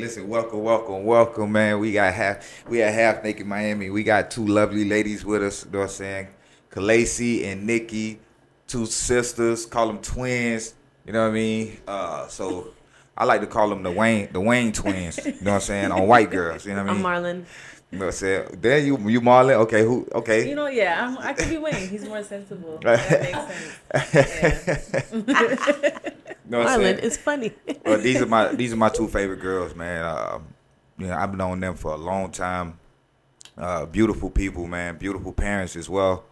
Listen, welcome, man. We at Half Naked Miami. We got two lovely ladies with us. You know what I'm saying? Calaysie and Nikki, two sisters. Call them twins. You know what I mean? So I like to call them the Wayne twins. You know what I'm saying? On white girls. You know what I mean? I'm Marlon. You know what I'm saying? Then you Marlon. Okay, who? Okay. You know, yeah, I could be Wayne. He's more sensible. That makes sense. Yeah. You know Marlon is funny. But these are my two favorite girls, man. You know, I've known them for a long time. Beautiful people, man. Beautiful parents as well.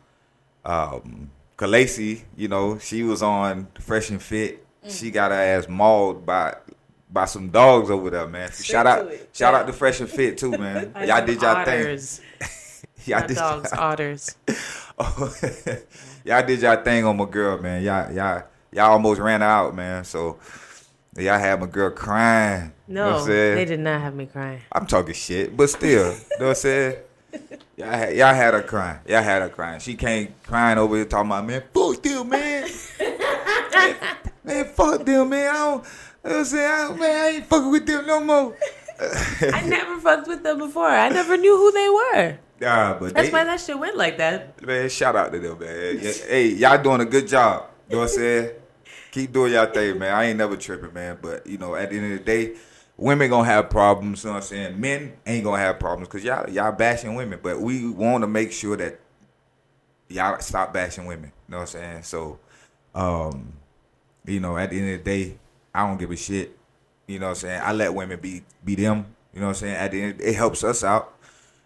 Calaysie, you know, she was on Fresh and Fit. Mm. She got her ass mauled by some dogs over there, man. Straight shout out to Fresh and Fit too, man. Y'all did y'all otters. Thing. Y'all my did dogs, y'all... otters. Oh, y'all did y'all thing on my girl, man. Y'all almost ran her out, man. So y'all had my girl crying. No, you know what I'm saying? They did not have me crying. I'm talking shit, but still, you know what I'm saying? Y'all had her crying. Y'all had her crying. She came crying over here talking about, man, fuck them, man. man, fuck them, man. You know what I'm saying? I ain't fucking with them no more. I never fucked with them before. I never knew who they were. But that's why that shit went like that. Man, shout out to them, man. Hey, y'all doing a good job. You know what I'm saying? Keep doing y'all thing, man. I ain't never tripping, man. But, you know, at the end of the day, women gonna have problems. You know what I'm saying? Men ain't gonna have problems because y'all bashing women. But we want to make sure that y'all stop bashing women. You know what I'm saying? So, you know, at the end of the day, I don't give a shit. You know what I'm saying? I let women be them. You know what I'm saying? At the end, it helps us out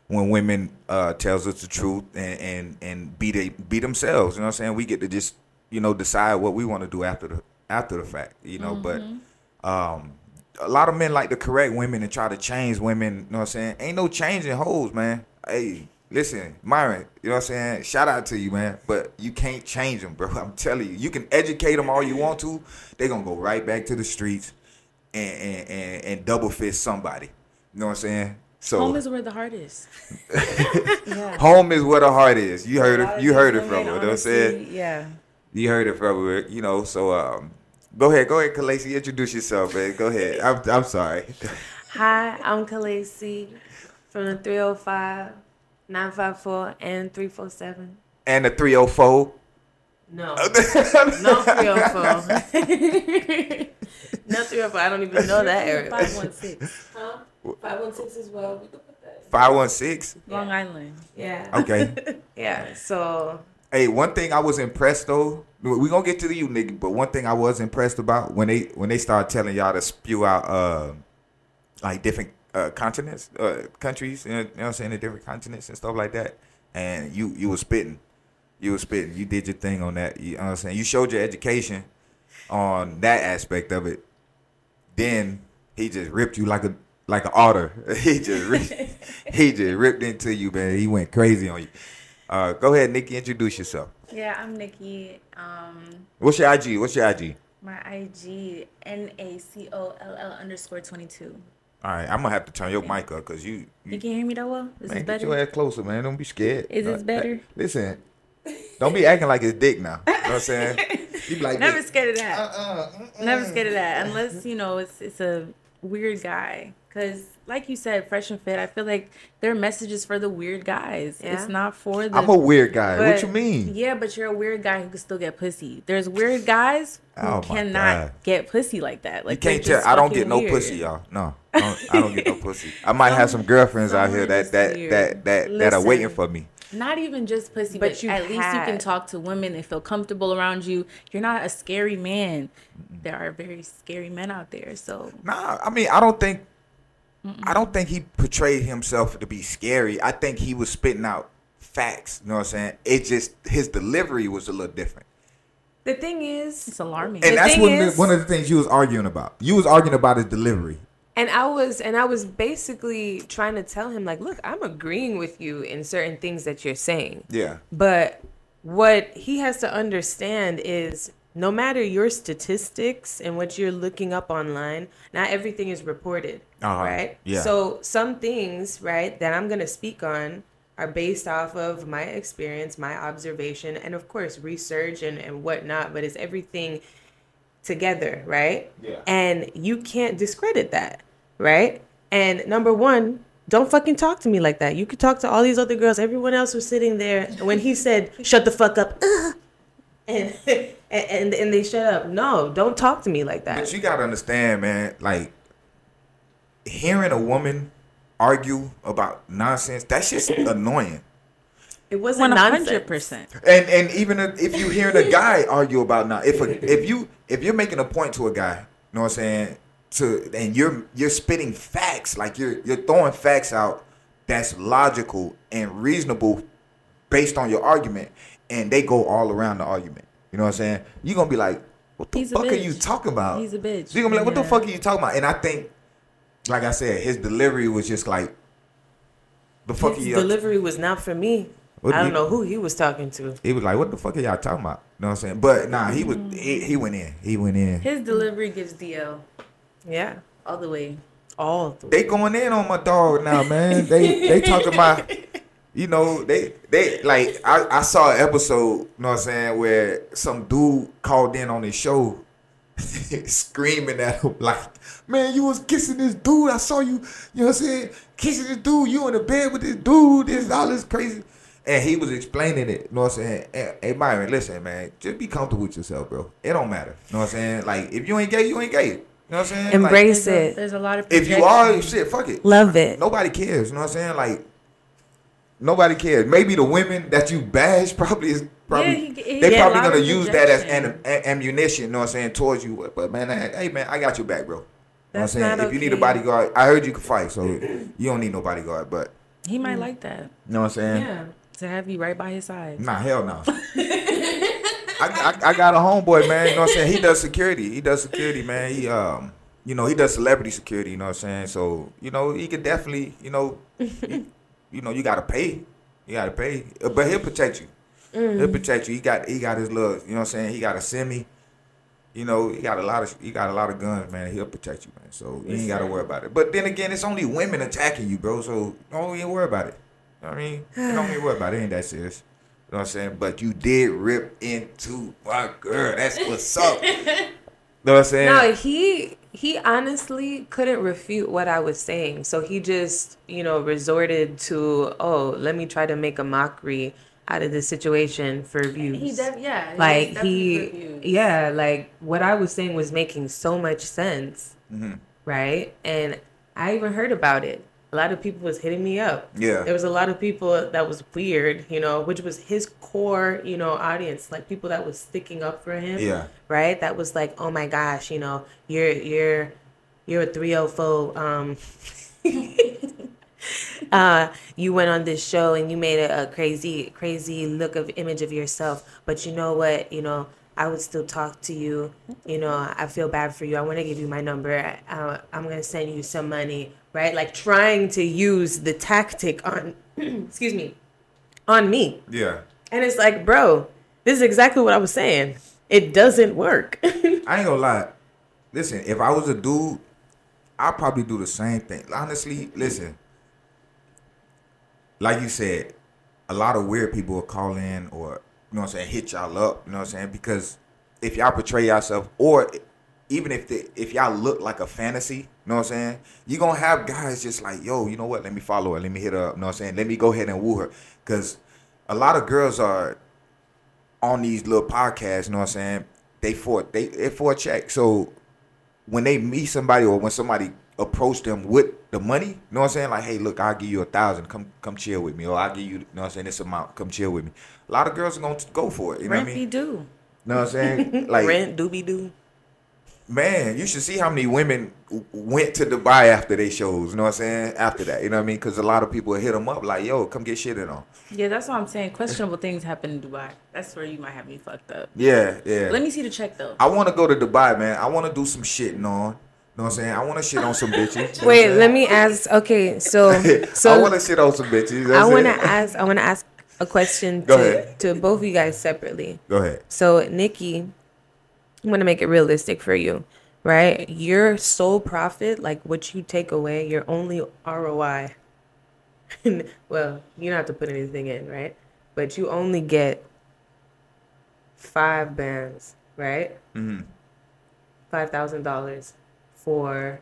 when women tells us the truth and be themselves. You know what I'm saying? We get to just, you know, decide what we want to do after the fact. You know, mm-hmm. But a lot of men like to correct women and try to change women. You know what I'm saying? Ain't no changing hoes, man. Hey, listen, Myron. You know what I'm saying? Shout out to you, man. But you can't change them, bro. I'm telling you. You can educate them all you want to. They're going to go right back to the streets and double fist somebody. You know what I'm saying? So home is where the heart is. Yeah. Home is where the heart is. You heard it from her. You know what I'm saying? Yeah. You heard it from her. You know, so go ahead, Calaysie. Introduce yourself, man. Go ahead. I'm sorry. Hi, I'm Calaysie from the 305, 954, and 347. And the 304? No. No 304. No 304. I don't even know that area. 516. Huh? 516 as well. We could put that in. 516? Yeah. Long Island. Yeah. Okay. Yeah, so... Hey, one thing I was impressed though. We're gonna get to you, Nikki, but one thing I was impressed about when they started telling y'all to spew out like different continents, countries, you know what I'm saying, the different continents and stuff like that. And you were spitting. You did your thing on that. You know what I'm saying? You showed your education on that aspect of it. Then he just ripped you like an otter. He just ripped into you, man. He went crazy on you. Go ahead, Nikki. Introduce yourself. Yeah, I'm Nikki. What's your IG? My IG, NACOLL_22. All right, I'm going to have to turn your mic up because you can't hear me that well? Is this better? Get your ass closer, man. Don't be scared. Is this better? Listen, don't be acting like it's dick now. You know what I'm saying? You be like never scared of that. Never scared of that. Unless, you know, it's a weird guy. Because, like you said, Fresh and Fit, I feel like their message is for the weird guys. Yeah. It's not for the... I'm a weird guy. But, what you mean? Yeah, but you're a weird guy who can still get pussy. There's weird guys who cannot get pussy like that. Like, you can't tell. I don't get no pussy, y'all. No. I don't get no pussy. I might have some girlfriends out here that are waiting for me. Not even just pussy, but you at least you can talk to women. They feel comfortable around you. You're not a scary man. There are very scary men out there, so... Nah, I mean, I don't think he portrayed himself to be scary. I think he was spitting out facts. You know what I'm saying? It just, his delivery was a little different. The thing is... It's alarming. And that's one of the things you was arguing about. You was arguing about his delivery. And I was basically trying to tell him, like, look, I'm agreeing with you in certain things that you're saying. Yeah. But what he has to understand is... No matter your statistics and what you're looking up online, not everything is reported, right? Yeah. So some things, right, that I'm going to speak on are based off of my experience, my observation, and, of course, research and whatnot, but it's everything together, right? Yeah. And you can't discredit that, right? And number one, don't fucking talk to me like that. You could talk to all these other girls. Everyone else was sitting there. When he said, shut the fuck up, and they shut up. No, don't talk to me like that. But you got to understand, man, like, hearing a woman argue about nonsense, that's just annoying. It wasn't 100%. And even if you hearing a guy argue about if you're making a point to a guy, you know what I'm saying? And you're spitting facts, like you're throwing facts out that's logical and reasonable based on your argument, and they go all around the argument. You know what I'm saying? You're gonna be like, what the fuck are you talking about? He's a bitch. You're gonna be like, what the fuck are you talking about? And I think, like I said, his delivery was just like, the fuck. His delivery was not for me. I don't know who he was talking to. He was like, what the fuck are y'all talking about? You know what I'm saying? But nah, he was he went in. He went in. His delivery gives DL. Yeah. All the way. All the way. They going in on my dog now, man. They talking about, you know, they like, I saw an episode, you know what I'm saying, where some dude called in on his show screaming at him like, man, you was kissing this dude. I saw you, you know what I'm saying, kissing this dude. You in the bed with this dude. This all this crazy. And he was explaining it, you know what I'm saying? Hey, Myron, listen, man, just be comfortable with yourself, bro. It don't matter, you know what I'm saying? Like, if you ain't gay, you ain't gay. You know what I'm saying? Embrace like, it. There's a lot of people. If you are, shit, fuck it. Love it. Nobody cares, you know what I'm saying? Like, nobody cares. Maybe the women that you bash probably going to use that as ammunition, you know what I'm saying, towards you. But, man, hey, man, I got your back, bro. That's you know what I'm saying? Okay. If you need a bodyguard, I heard you can fight, so you don't need no bodyguard, but. He might like that. You know what I'm saying? Yeah. To have you right by his side. Nah, hell no. I got a homeboy, man. You know what I'm saying? He does security, man. He you know, he does celebrity security, you know what I'm saying? So, you know, he could definitely, you know, you gotta pay. You gotta pay. But he'll protect you. He'll protect you. He got his love, you know what I'm saying? He got a semi. You know, he got a lot of guns, man. He'll protect you, man. So you ain't gotta worry about it. But then again, it's only women attacking you, bro. So don't even worry about it. I mean, don't even worry about it. It ain't that serious. You know what I'm saying? But you did rip into my girl. That's what's up. You know what I'm saying? No, he honestly couldn't refute what I was saying. So he just, you know, resorted to, oh, let me try to make a mockery out of this situation for views. Like what I was saying was making so much sense. Mm-hmm. Right? And I even heard about it. A lot of people was hitting me up. Yeah. There was a lot of people that was weird, you know, which was his core, you know, audience, like people that was sticking up for him. Yeah. Right? That was like, oh my gosh, you know, you're a 304. You went on this show and you made a crazy image of yourself. But you know what, you know, I would still talk to you. You know, I feel bad for you. I want to give you my number. I'm going to send you some money. Right? Like trying to use the tactic on me. Yeah. And it's like, bro, this is exactly what I was saying. It doesn't work. I ain't gonna lie. Listen, if I was a dude, I'd probably do the same thing. Honestly, listen. Like you said, a lot of weird people will call in or, you know what I'm saying, hit y'all up, you know what I'm saying? Because if y'all portray yourself or even if y'all look like a fantasy, you know what I'm saying? You're going to have guys just like, yo, you know what? Let me follow her. Let me hit her up. You know what I'm saying? Let me go ahead and woo her. Because a lot of girls are on these little podcasts, you know what I'm saying? They're for a check. So when they meet somebody or when somebody approach them with the money, you know what I'm saying? Like, hey, look, I'll give you $1,000. Come chill with me. Or I'll give you, you know what I'm saying, this amount. Come chill with me. A lot of girls are going to go for it. You know what I mean? Rent be due. You know what I'm saying? Like, rent doobie doo. Man, you should see how many women went to Dubai after they shows, you know what I'm saying? After that, you know what I mean? Because a lot of people hit them up like, yo, come get shitted on. Yeah, that's what I'm saying. Questionable things happen in Dubai. That's where you might have me fucked up. Yeah, yeah. Let me see the check, though. I want to go to Dubai, man. I want to do some shitting on. You know what I'm saying? I want to shit on some bitches. Wait, let me ask. Okay, so I want to shit on some bitches. I want to ask a question to both of you guys separately. Go ahead. So, Nikki, I'm going to make it realistic for you, right? Your sole profit, like what you take away, your only ROI. Well, you don't have to put anything in, right? But you only get 5 bands, right? Mm-hmm. $5,000 for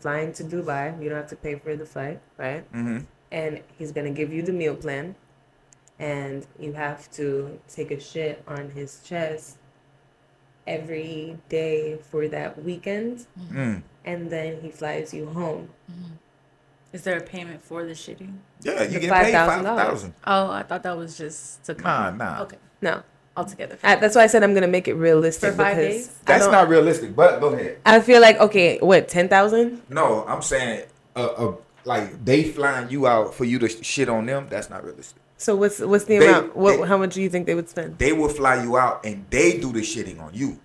flying to Dubai. You don't have to pay for the flight, right? Mm-hmm. And he's going to give you the meal plan. And you have to take a shit on his chest every day for that weekend. Mm. And then he flies you home. Mm-hmm. Is there a payment for the shitting? Yeah, you get paid $5,000. Oh, I thought that was just to come. Nah. Okay. No. Altogether. That's why I said I'm going to make it realistic. For 5 days? That's not realistic, but go ahead. I feel like, okay, what, 10,000? No, I'm saying like they flying you out for you to shit on them. That's not realistic. So what's the amount? How much do you think they would spend? They will fly you out and they do the shitting on you.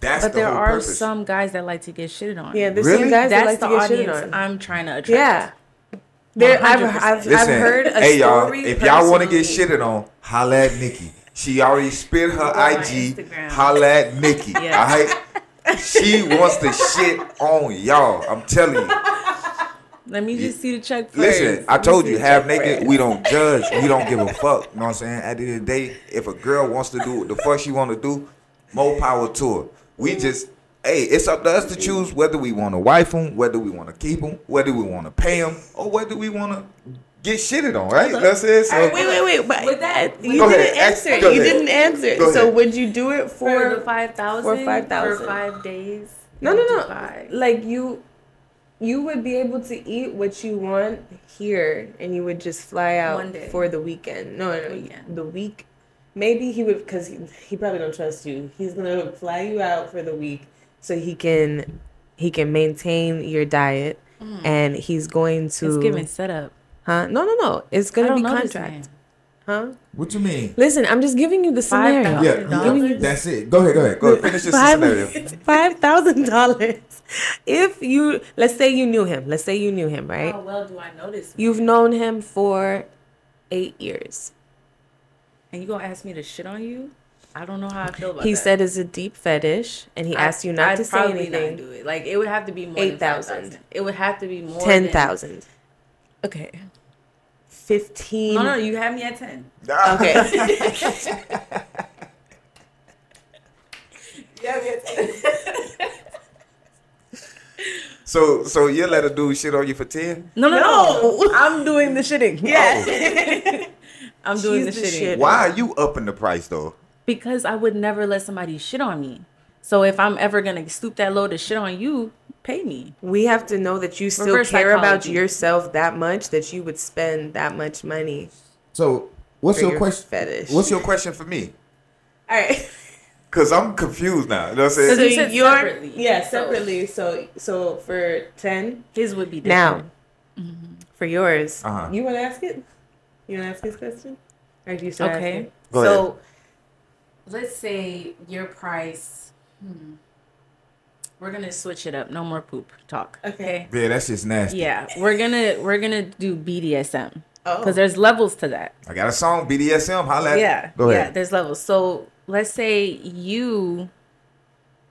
That's but the there whole are purpose. Some guys that like to get shitted on. Yeah, there's some guys that like to get shitted on. I'm trying to attract. Yeah. I've heard a story. Y'all, if y'all want to get shitted on, holla at Nikki. She already spit her IG. Holla at Nikki. Yeah. All right? She wants to shit on y'all. I'm telling you. Let me just see the check first. Listen, I told you, half naked, we don't judge. We don't give a fuck. You know what I'm saying? At the end of the day, if a girl wants to do what the fuck she want to do, more power to her. We just, it's up to us to choose whether we want to wife them, whether we want to keep them, whether we want to pay them, or whether we want to get shitted on, right? That's it. So wait. But with that, you didn't answer. So would you do it for the 5,000 for 5 days? No. Like you would be able to eat what you want here, and you would just fly out for the weekend. No, the week. Maybe he would, because he probably don't trust you. He's gonna fly you out for the week so he can maintain your diet, and he's going to. It's giving setup. Huh? No. It's going to be contract. Huh? What you mean? Listen, I'm just giving you the scenario. Yeah, that's it. Go ahead. Go ahead. Finish this scenario. $5,000. If you, let's say you knew him, right? How well do I know this? You've known him for 8 years. And you going to ask me to shit on you? I don't know how I feel about that. He said it's a deep fetish, and he asked you not to say anything. I'd probably not do it. Like, it would have to be more than 8,000. It would have to be more than 10,000. Okay. 15. No, you have me at 10. Okay. You have me at 10. So you let a dude shit on you for 10? No. I'm doing the shitting. Yeah. I'm doing the shitting. Why are you upping the price, though? Because I would never let somebody shit on me. So if I'm ever going to stoop that low to shit on you, pay me. We have to know that you still care about yourself that much that you would spend that much money. So what's your question? Fetish. What's your question for me? All right. Because I'm confused now. You know what I'm saying? So separately. So for 10, his would be different. Now, for yours, you want to ask it? You want to ask his question? Or do you still ask it? Go ahead. Let's say your price. We're gonna switch it up. No more poop talk. Okay. Yeah, that's just nasty. Yeah, we're gonna do BDSM. Oh. Because there's levels to that. I got a song, BDSM. Holla. Yeah. Go ahead. Yeah, there's levels. So let's say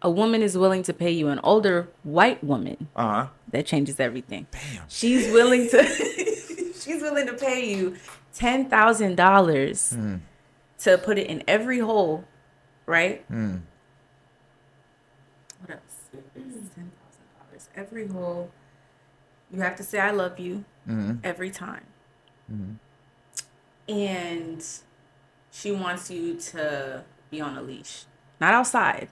a woman is willing to pay you, an older white woman. That changes everything. Damn. She's willing to. She's willing to pay you $10,000 to put it in every hole, right? Mm. What else? $10,000 every hole. You have to say "I love you" every time, and she wants you to be on a leash, not outside,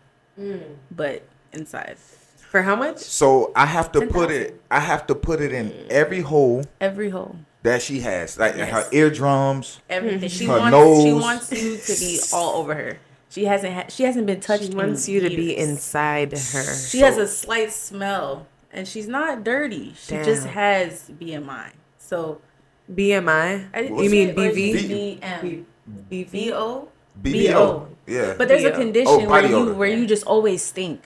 but inside. For how much? So I have to put it. I have to put it in every hole. Every hole that she has, like her eardrums, everything. She wants her nose. She wants you to be all over her. She hasn't been touched. She wants you to be inside her. She has a slight smell, and she's not dirty. She just has BMI. So BMI? You mean BV? BM. BVO? BVO. Yeah. But there's a condition where you just always stink,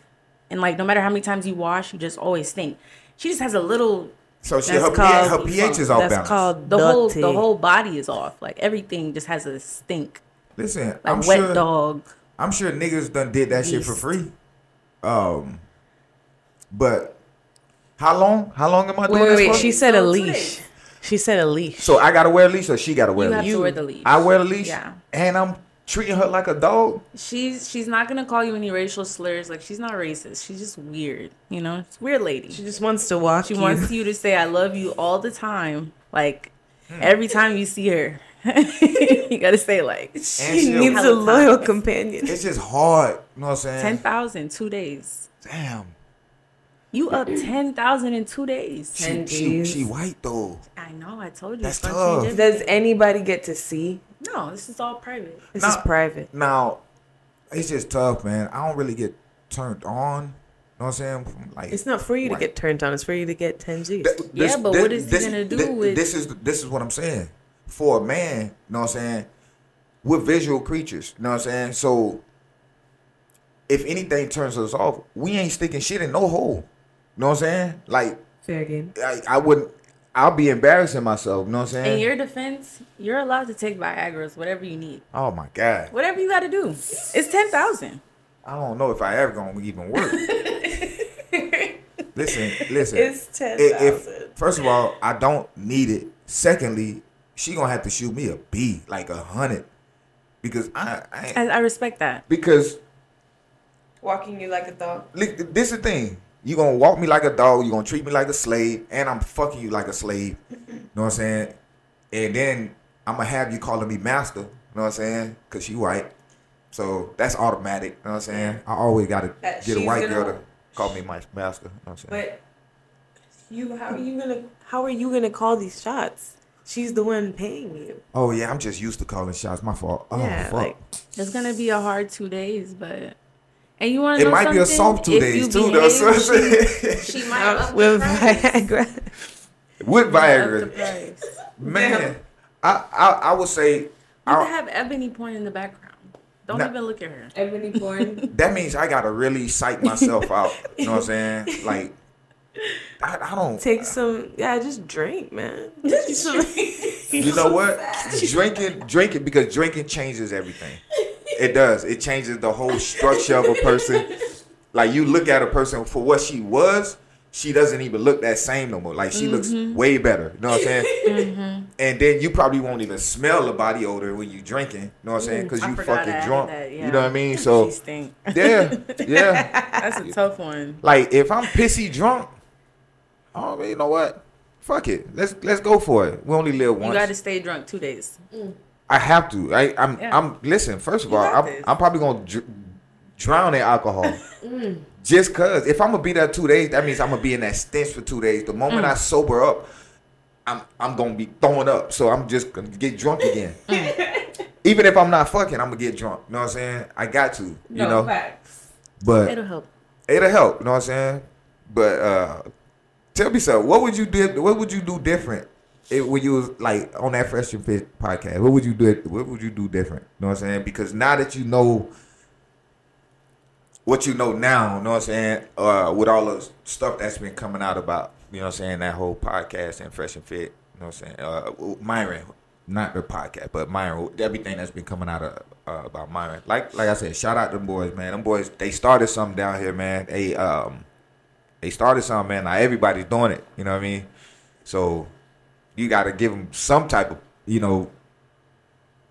and like no matter how many times you wash, you just always stink. She just has a little. So her pH is off balance. That's called the whole body is off. Like everything just has a stink. Listen, like I'm sure niggas done did that shit for free. But how long am I doing this? Wait, she said a leash. She said a leash. So I gotta wear a leash or she gotta wear a leash? You have to wear the leash. I wear a leash and I'm treating her like a dog. She's not gonna call you any racial slurs. Like, she's not racist. She's just weird. You know, it's a weird lady. She just wants to walk. She wants you to say "I love you" all the time. Like every time you see her, you gotta say like she needs a loyal companion. It's just hard. You know what I'm saying? 10,000 2 days. Damn. You up 10,000 in 2 days. She white though. I know. I told you. That's tough. Does anybody get to see? No, this is all private. This is private. Now, it's just tough, man. I don't really get turned on. You know what I'm saying? Like, it's not for you to get turned on. It's for you to get 10 G's. Yeah, but what is he gonna do with? This is what I'm saying. For a man, you know what I'm saying? We're visual creatures. You know what I'm saying? So, if anything turns us off, we ain't sticking shit in no hole. You know what I'm saying? Like, fair game. I wouldn't. I'll be embarrassing myself, you know what I'm saying? In your defense, you're allowed to take Viagra's, whatever you need. Oh, my God. Whatever you got to do. It's 10,000. I don't know if I ever going to even work. Listen. It's 10,000. First of all, I don't need it. Secondly, she going to have to shoot me a B, like 100. Because I respect that. Because. Walking you like a dog. This is the thing. You're going to walk me like a dog. You're going to treat me like a slave. And I'm fucking you like a slave. You know what I'm saying? And then I'm going to have you calling me master. You know what I'm saying? Because you white. So that's automatic. You know what I'm saying? I always got to get a white girl to call me my master. You know what I'm saying? But how are you gonna call these shots? She's the one paying you. Oh, yeah. I'm just used to calling shots. My fault. Oh, yeah, fuck. Like, it's going to be a hard 2 days, but... And you want to know something? It might be a soft 2 days, too, though. She might up with Viagra. With Viagra. Man, I would say... You can have ebony porn in the background. Don't even look at her. Ebony porn. That means I got to really psych myself out. You know what I'm saying? Like, I don't... just drink, man. Just drink. You know what? Drink it because drinking changes everything. It does. It changes the whole structure of a person. Like, you look at a person for what she was, she doesn't even look that same no more. Like, she looks way better. You know what I'm saying? Mm-hmm. And then you probably won't even smell the body odor when you drinking. You know what I'm saying? Because you fucking drunk. That, yeah. You know what I mean? So, yeah. That's a tough one. Like, if I'm pissy drunk, oh, you know what? Fuck it. Let's go for it. We only live once. You got to stay drunk 2 days. Mm. I have to. Listen, first of all, I'm probably going to drown in alcohol. Just because. If I'm going to be there 2 days, that means I'm going to be in that stench for 2 days. The moment I sober up, I'm going to be throwing up. So I'm just going to get drunk again. Even if I'm not fucking, I'm going to get drunk. You know what I'm saying? I got to. Facts. But it'll help. You know what I'm saying? But tell me something. What would you do different? When you was like on that Fresh and Fit podcast, what would you do? What would you do different? You know what I'm saying? Because now that you know what you know now, you know what I'm saying? With all the stuff that's been coming out about, you know what I'm saying? That whole podcast and Fresh and Fit, you know what I'm saying? Myron, not the podcast, but Myron, everything that's been coming out about Myron. Like I said, shout out to them boys, man. Them boys, they started something down here, man. They started something, man. Now everybody's doing it. You know what I mean? So. You got to give them some type of,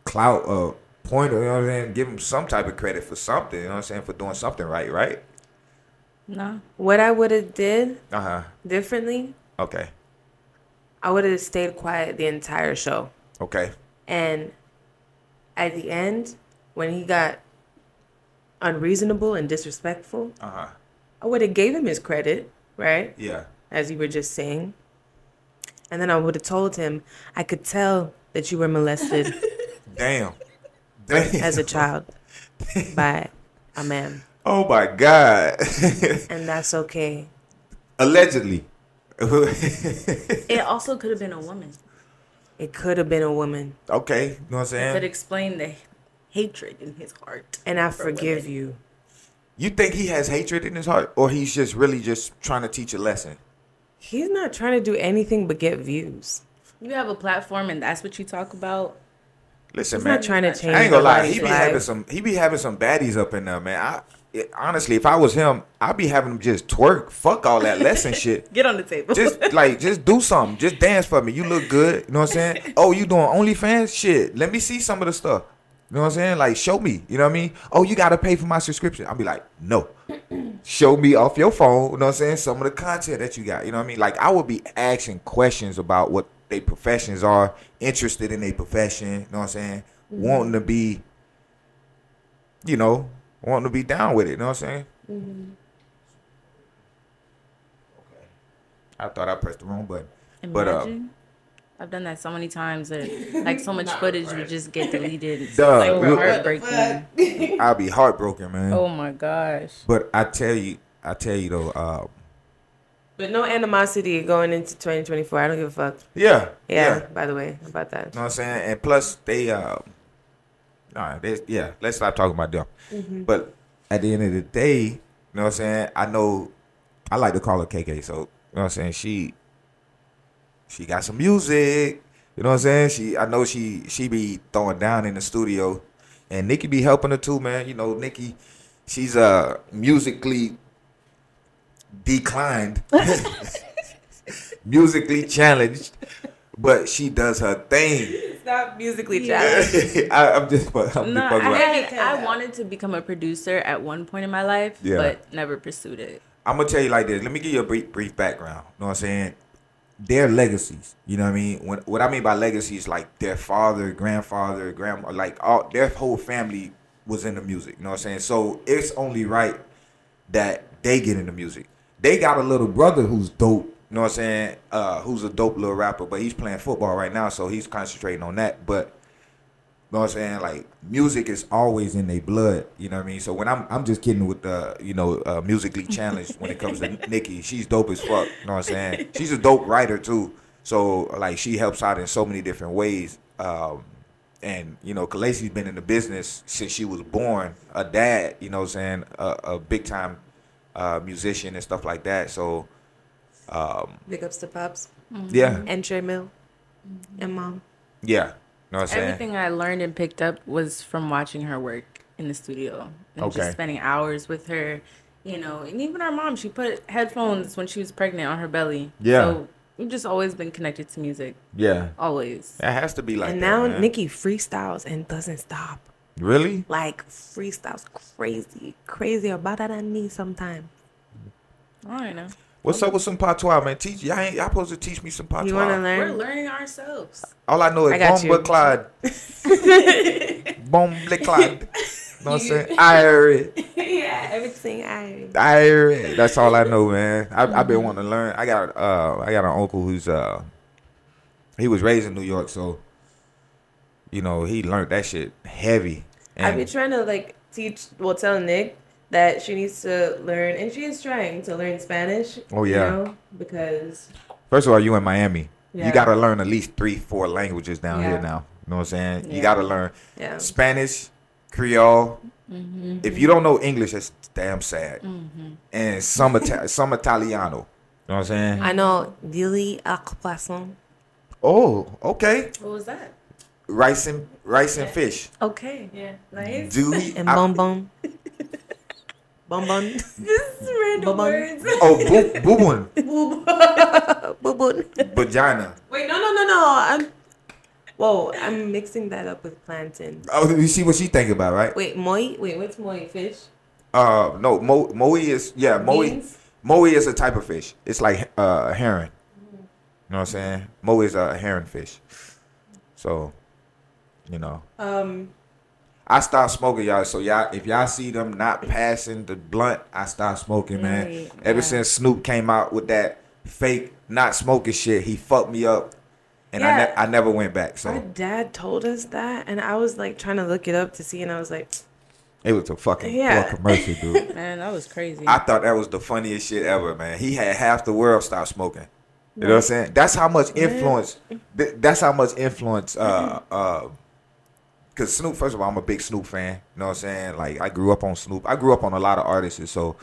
clout or pointer, you know what I'm saying? Give them some type of credit for something, you know what I'm saying, for doing something right? No. What I would have did differently. Okay. I would have stayed quiet the entire show. Okay. And at the end, when he got unreasonable and disrespectful, I would have gave him his credit, right? Yeah. As you were just saying. And then I would have told him, I could tell that you were molested. Damn. As a child by a man. Oh, my God. And that's okay. Allegedly. It also could have been a woman. Okay. You know what I'm saying? It could explain the hatred in his heart. And I forgive you. You think he has hatred in his heart? Or he's just really just trying to teach a lesson? He's not trying to do anything but get views. You have a platform and that's what you talk about. Listen, he's man, not trying to change. I ain't gonna lie, he be having some baddies up in there, man. Honestly, if I was him, I'd be having him just twerk. Fuck all that lesson shit. Get on the table. Just do something. Just dance for me. You look good. You know what I'm saying? Oh, you doing OnlyFans? Shit. Let me see some of the stuff. You You know what I'm saying? Like, show me. You know what I mean? Oh, you got to pay for my subscription. I'll be like, no. Show me off your phone, you know what I'm saying, some of the content that you got. You know what I mean? Like, I would be asking questions about what their professions are, interested in their profession, you know what I'm saying, mm-hmm. wanting to be, you know, wanting to be down with it, you know what I'm saying? Mm-hmm. Okay. I thought I pressed the wrong button. Imagine. I've done that so many times that like so much footage would just get deleted. It's so like heartbreaking. I'll be heartbroken, man. Oh my gosh. But I tell you though, but no animosity going into 2024. I don't give a fuck. Yeah. By the way, about that. You know what I'm saying? And plus they let's stop talking about them. Mm-hmm. But at the end of the day, you know what I'm saying? I know I like to call her KK, so you know what I'm saying, she got some music, you know what I'm saying? I know she be throwing down in the studio, and Nikki be helping her too, man. You know, Nikki, she's musically declined, musically challenged, but she does her thing. It's not musically challenged. I wanted to become a producer at one point in my life, but never pursued it. I'm gonna tell you like this. Let me give you a brief background. You know what I'm saying? Their legacies, you know what I mean? What I mean by legacies, like their father, grandfather, grandma, like all their whole family was into music, you know what I'm saying? So it's only right that they get into music. They got a little brother who's dope, you know what I'm saying? Who's a dope little rapper, but he's playing football right now, so he's concentrating on that. But you know what I'm saying? Like music is always in their blood, you know what I mean? So when I'm just kidding with musically challenged when it comes to Nikki. She's dope as fuck, you know what I'm saying? She's a dope writer too. So like she helps out in so many different ways. And you know, Calaysie's been in the business since she was born. A dad, you know what I'm saying, a big time musician and stuff like that. So big ups to Pops. Mm-hmm. Yeah. And Trey Mill and Mom. Yeah. You know everything I learned and picked up was from watching her work in the studio and just spending hours with her, you know. And even our mom, she put headphones when she was pregnant on her belly. Yeah. So we've just always been connected to music. Yeah. Always. It has to be like that. And now Nikki freestyles and doesn't stop. Really? Like freestyles crazy. Crazy about that I need sometime. I don't know. What's up with some patois, man? Y'all supposed to teach me some patois. You want to learn? We're learning ourselves. All I know is Bomba Clyde. Bomba Clyde. You know what I'm saying? Irie. Yeah, everything Irie. That's all I know, man. I've been wanting to learn. I got an uncle who's he was raised in New York, so you know he learned that shit heavy. I've been trying to like tell Nick that she needs to learn, and she is trying to learn Spanish. Oh yeah, you know, because first of all, you in Miami, you gotta learn at least 3-4 languages down here now. You know what I'm saying? Yeah. You gotta learn Spanish, Creole. Mm-hmm. If you don't know English, that's damn sad. Mm-hmm. And some Italiano. You know what I'm saying? I know dili acquason. Oh, okay. What was that? Rice and fish. Okay, yeah, nice. Dili and bonbon. Bonbon. This is random words. Oh, bubun. Bubun. Vagina. Wait, no. I'm mixing that up with plantain. Oh, you see what she thinking about, right? Wait, moi? Wait, what's moi? Fish? No, moi is, moi is a type of fish. It's like herring. Mm-hmm. You know what I'm saying? Moi is a herring fish. So, you know. I stopped smoking, y'all. So y'all, if y'all see them not passing the blunt, I stopped smoking, man. Right, ever since Snoop came out with that fake not smoking shit, he fucked me up, and I never went back. So my dad told us that, and I was like trying to look it up to see, and I was like, it was a fucking commercial, dude. Man, that was crazy. I thought that was the funniest shit ever, man. He had half the world stop smoking. You know what I'm saying? That's how much influence. That's how much influence. Because Snoop, first of all, I'm a big Snoop fan. You know what I'm saying? Like, I grew up on Snoop. I grew up on a lot of artists. So,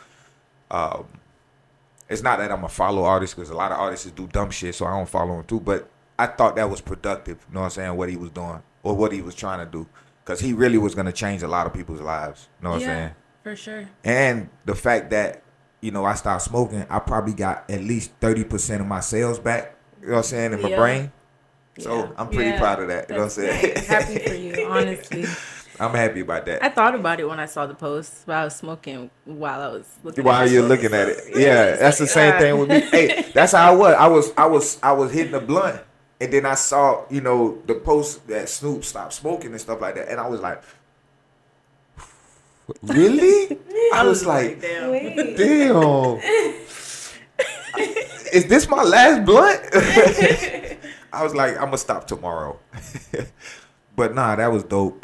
it's not that I'm a follow artist, because a lot of artists do dumb shit, so I don't follow them too. But I thought that was productive, you know what I'm saying, what he was doing or what he was trying to do. Because he really was going to change a lot of people's lives. You know what I'm saying? For sure. And the fact that, you know, I stopped smoking, I probably got at least 30% of my sales back, you know what I'm saying, in my brain. So I'm pretty proud of that. You know what I'm saying? Happy for you, honestly. I'm happy about that. I thought about it when I saw the post, but I was smoking while I was looking. While you're looking at it, yeah, that's the same thing with me. Hey, that's how I was. I was hitting a blunt, and then I saw, you know, the post that Snoop stopped smoking and stuff like that, and I was like, really? I was like, damn. Is this my last blunt? I was like, I'm gonna stop tomorrow. But nah, that was dope.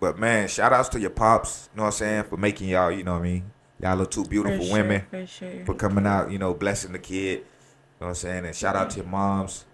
But man, shout outs to your pops, you know what I'm saying, for making y'all, you know what I mean? Y'all are two beautiful women for coming out, you know, blessing the kid. You know what I'm saying? And shout out to your moms.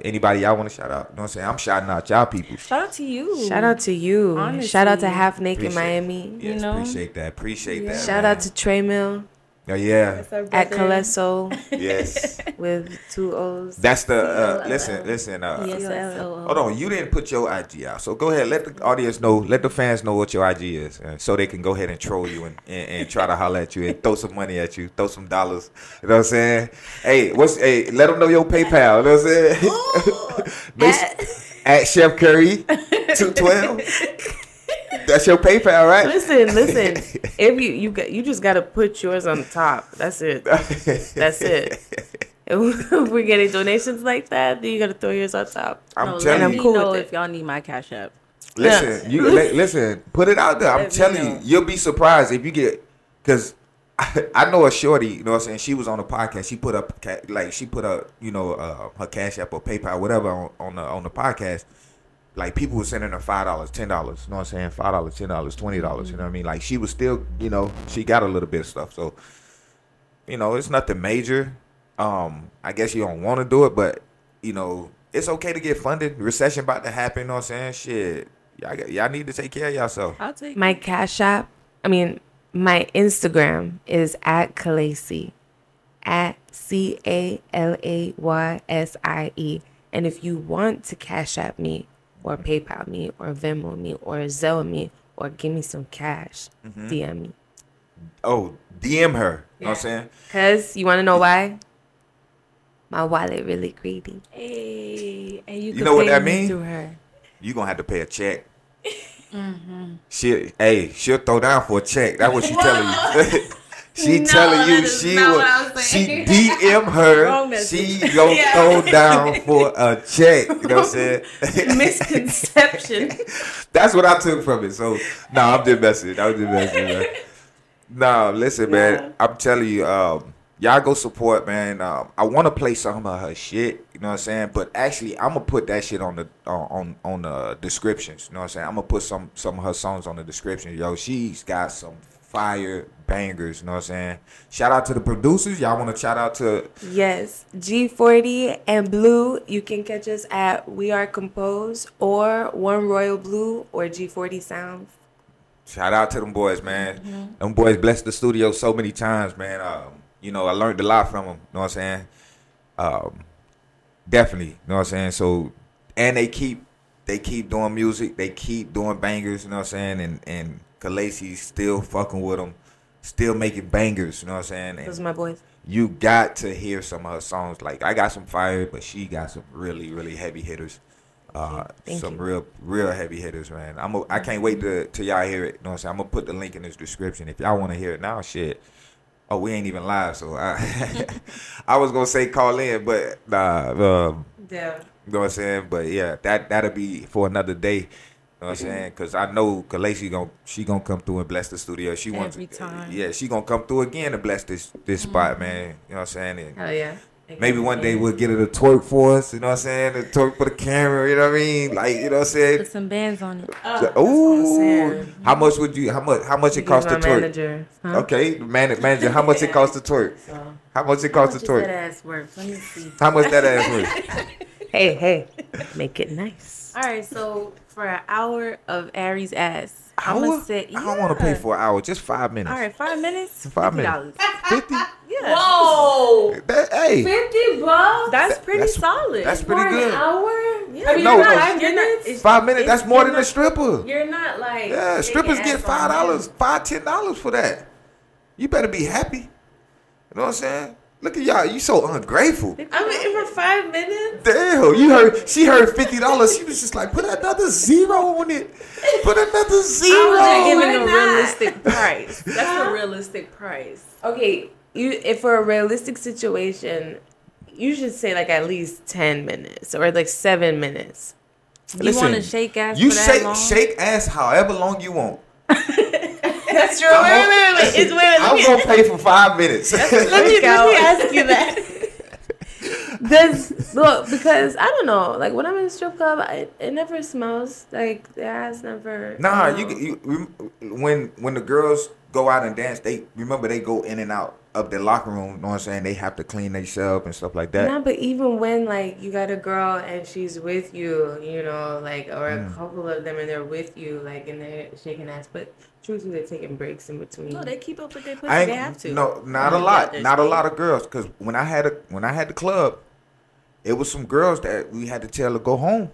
Anybody y'all want to shout out? You know what I'm saying? I'm shouting out y'all people. Shout out to you. Shout out to you. Honestly. Shout out to Half Naked Miami. Yes, you know? Appreciate that. Appreciate that. Shout out to Trey Mill. Oh, yeah. At Calaysie. Yes. With two O's. That's the, listen. Hold on. You didn't put your IG out. So go ahead. Let the audience know. Let the fans know what your IG is. So they can go ahead and troll you and try to holler at you and throw some money at you. Throw some dollars. You know what I'm saying? Hey, let them know your PayPal. You know what I'm saying? At Chef Curry 212. That's your PayPal, right? Listen. If you just gotta put yours on the top. That's it. If we're getting donations like that, then you gotta throw yours on top. I'm cool with if y'all need my Cash App. Listen, yeah. Listen. Put it out there. I'm telling you, you'll be surprised if you get. Because I know a shorty. You know what I'm saying? She was on a podcast. She put up you know, her Cash App or PayPal, whatever, on the podcast. Like, people were sending her $5, $10, you know what I'm saying? $5, $10, $20, mm-hmm. You know what I mean? Like, she was still, you know, she got a little bit of stuff. So, you know, it's nothing major. I guess you don't want to do it, but, you know, it's okay to get funded. Recession about to happen, you know what I'm saying? Shit, y'all need to take care of yourself. I'll take my Cash App. My Instagram is at Calaysie, at Calaysie. And if you want to Cash App me, or PayPal me, or Venmo me, or Zelle me, or give me some cash, mm-hmm. DM me. Oh, DM her. Yeah. You know what I'm saying? Because you want to know why? My wallet really greedy. Hey, and you know what that means? You're going to have to pay a check. Mm-hmm. She'll throw down for a check. That's what she's telling you. She DM her, she don't throw down for a check. You know what I'm saying? Misconception. That's what I took from it. So, I'm just messing. Man. Listen, man, I'm telling you, y'all go support, man. I want to play some of her shit, you know what I'm saying? But actually, I'm going to put that shit on the descriptions, you know what I'm saying? I'm going to put some of her songs on the description. Yo, she's got some fire bangers, you know what I'm saying? Shout out to the producers. Y'all want to shout out to? Yes, G40 and Blue. You can catch us at We Are Composed or One Royal Blue or G40 Sounds. Shout out to them boys, man. Mm-hmm. Them boys blessed the studio so many times, man. You know, I learned a lot from them, you know what I'm saying? Definitely, you know what I'm saying? So, and they keep doing music. They keep doing bangers, you know what I'm saying? And Calaysie still fucking with them. Still making bangers, you know what I'm saying? And those are my boys. You got to hear some of her songs. Like, I got some fire, but she got some really, really heavy hitters. Some real heavy hitters, man. I can't wait till y'all hear it. You know what I'm saying? I'm going to put the link in this description. If y'all want to hear it now, shit. Oh, we ain't even live, so I was going to say call in, but nah. Yeah. You know what I'm saying? But, yeah, that'll be for another day. You know what I'm saying? Because I know Calaysie gonna come through and bless the studio. She wants every time. Yeah, she gonna come through again and bless this spot, man. You know what I'm saying? And hell yeah. Maybe one day we'll get her to twerk for us. You know what I'm saying? A twerk for the camera. You know what I mean? Like, you know what I'm saying? Put some bands on it. Oh, how much would you? How much it cost to twerk? Manager, huh? Okay, manager. How much it cost to twerk? So, how much it cost to twerk? That ass worth? Let me see. How much that ass worth? Hey, make it nice. All right, so for an hour of Ari's ass, I'm going to say, yeah. I don't want to pay for an hour, just 5 minutes. All right, 5 minutes? 5 minutes. $50? Yeah. Whoa. Hey. $50? That's pretty solid. That's pretty good. For an hour? Yeah. I mean, no, you're not, 5 minutes? 5 minutes, that's more than a stripper. You're not like... Yeah, strippers get $5, $10 for that. You better be happy. You know what I'm saying? Look at y'all, you so ungrateful. I'm in for 5 minutes. Damn, you heard, she heard $50. She was just like, put another zero on it. Put another zero. I'm not giving a realistic price. That's a realistic price. Okay, if for a realistic situation, you should say like at least 10 minutes or like 7 minutes. Listen, you want to shake ass for that long? Shake ass however long you want. That's true. Wait. I'm going to pay for 5 minutes. Let me ask you that. Look, because I don't know. Like, when I'm in a strip club, it never smells. Like, their ass never... Nah, when the girls go out and dance, they go in and out of the locker room. You know what I'm saying? They have to clean themselves and stuff like that. Nah, but even when, like, you got a girl and she's with you, you know, like, or a couple of them and they're with you, like, and they're shaking ass, but... Truthfully, they're taking breaks in between. No, they keep up with their pussy. They have to. No, not a lot. Not a lot of girls. Because when I had the club, it was some girls that we had to tell to go home.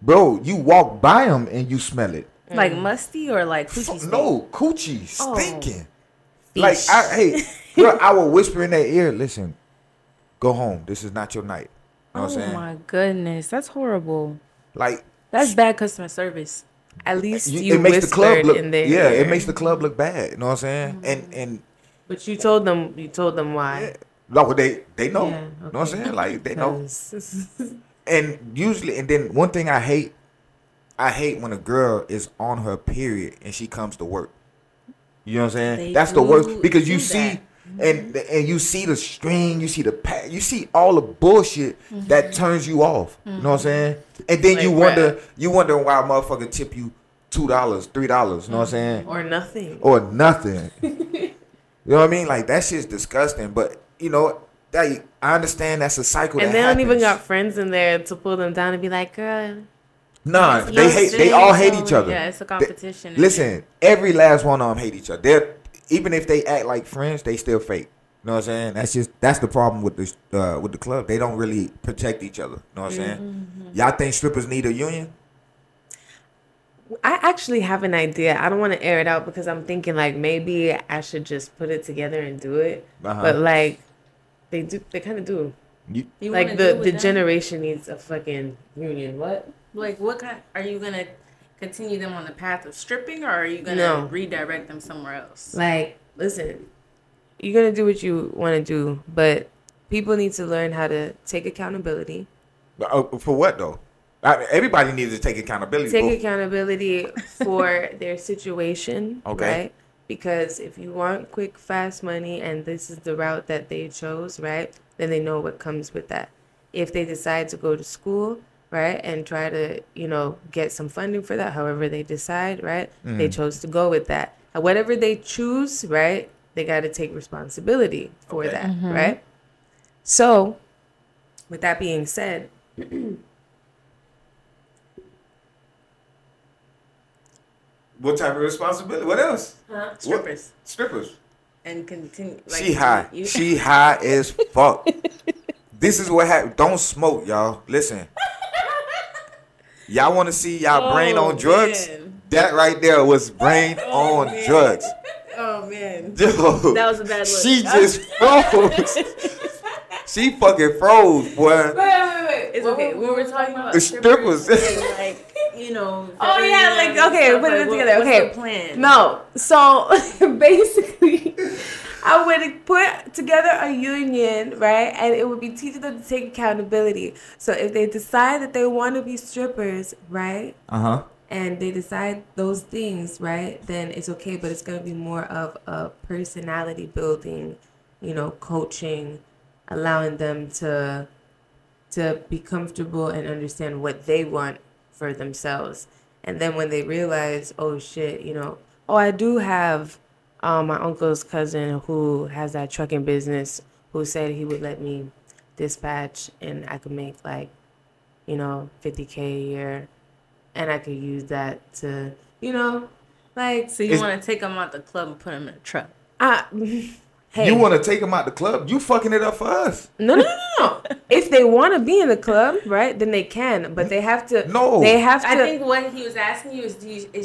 Bro, you walk by them and you smell it. Like musty or like coochie? No, coochie stinking. Oh, like, girl, I will whisper in their ear, listen, go home. This is not your night. You know what I'm saying? Oh, my goodness. That's horrible. Like, that's bad customer service. At least you makes the club look, in there. Yeah, it makes the club look bad. You know what I'm saying? Mm-hmm. And but you told them why. Yeah. No, they know. Yeah, okay. You know what I'm saying? Like they know. and then one thing I hate when a girl is on her period and she comes to work. You know what I'm saying? That's the worst because you see and you see the string, you see the pack, you see all the bullshit that turns you off. Mm-hmm. You know what I'm saying? And then like you wonder why a motherfucker tip you $2, $3. You know what I'm saying? Or nothing. You know what I mean? Like that shit's disgusting. But you know, I understand that's a cycle. And they don't even got friends in there to pull them down and be like, girl. Nah, they all hate each other. Yeah, it's a competition. Listen, every last one of them hate each other. Even if they act like friends, they still fake. You know what I'm saying? That's the problem with this with the club. They don't really protect each other. You know what I'm saying? Mm-hmm. Y'all think strippers need a union? I actually have an idea. I don't want to air it out because I'm thinking like maybe I should just put it together and do it. Uh-huh. But like they kind of do. You like the generation needs a fucking union. What? Like what kind? Are you gonna continue them on the path of stripping, or are you going to redirect them somewhere else? Like, listen, you're going to do what you want to do, but people need to learn how to take accountability. For what, though? Everybody needs to take accountability. Accountability for their situation, okay. Right? Because if you want quick, fast money, and this is the route that they chose, right, then they know what comes with that. If they decide to go to school... Right. And try to, you know, get some funding for that. However they decide. Right. Mm. They chose to go with that. Whatever they choose. Right. They got to take responsibility for that. Mm-hmm. Right. So with that being said, what type of responsibility? What else? Huh? Strippers. What? Strippers. And continue. Like, she high. She high as fuck. This is what happened. Don't smoke, y'all. Listen. Y'all want to see y'all brain on drugs? Man. That right there was brain on drugs. Oh, man. Dude, that was a bad look. She just froze. She fucking froze, boy. Wait. It's okay. We were talking about the strippers. Like, you know. Oh, yeah. Like, okay. Put it together. Okay. What's the plan? No. So, basically, I would put together a union, right? And it would be teaching them to take accountability. So if they decide that they want to be strippers, right? Uh-huh. And they decide those things, right? Then it's okay, but it's going to be more of a personality building, you know, coaching, allowing them to be comfortable and understand what they want for themselves. And then when they realize, oh, shit, you know, oh, I do have... my uncle's cousin who has that trucking business who said he would let me dispatch and I could make like, you know, $50K a year and I could use that to, you know, like. So you want to take him out the club and put him in a truck? Hey. You want to take him out the club? You fucking it up for us. No. If they want to be in the club, right, then they can, but they have to. No, they have to. I think what he was asking you is,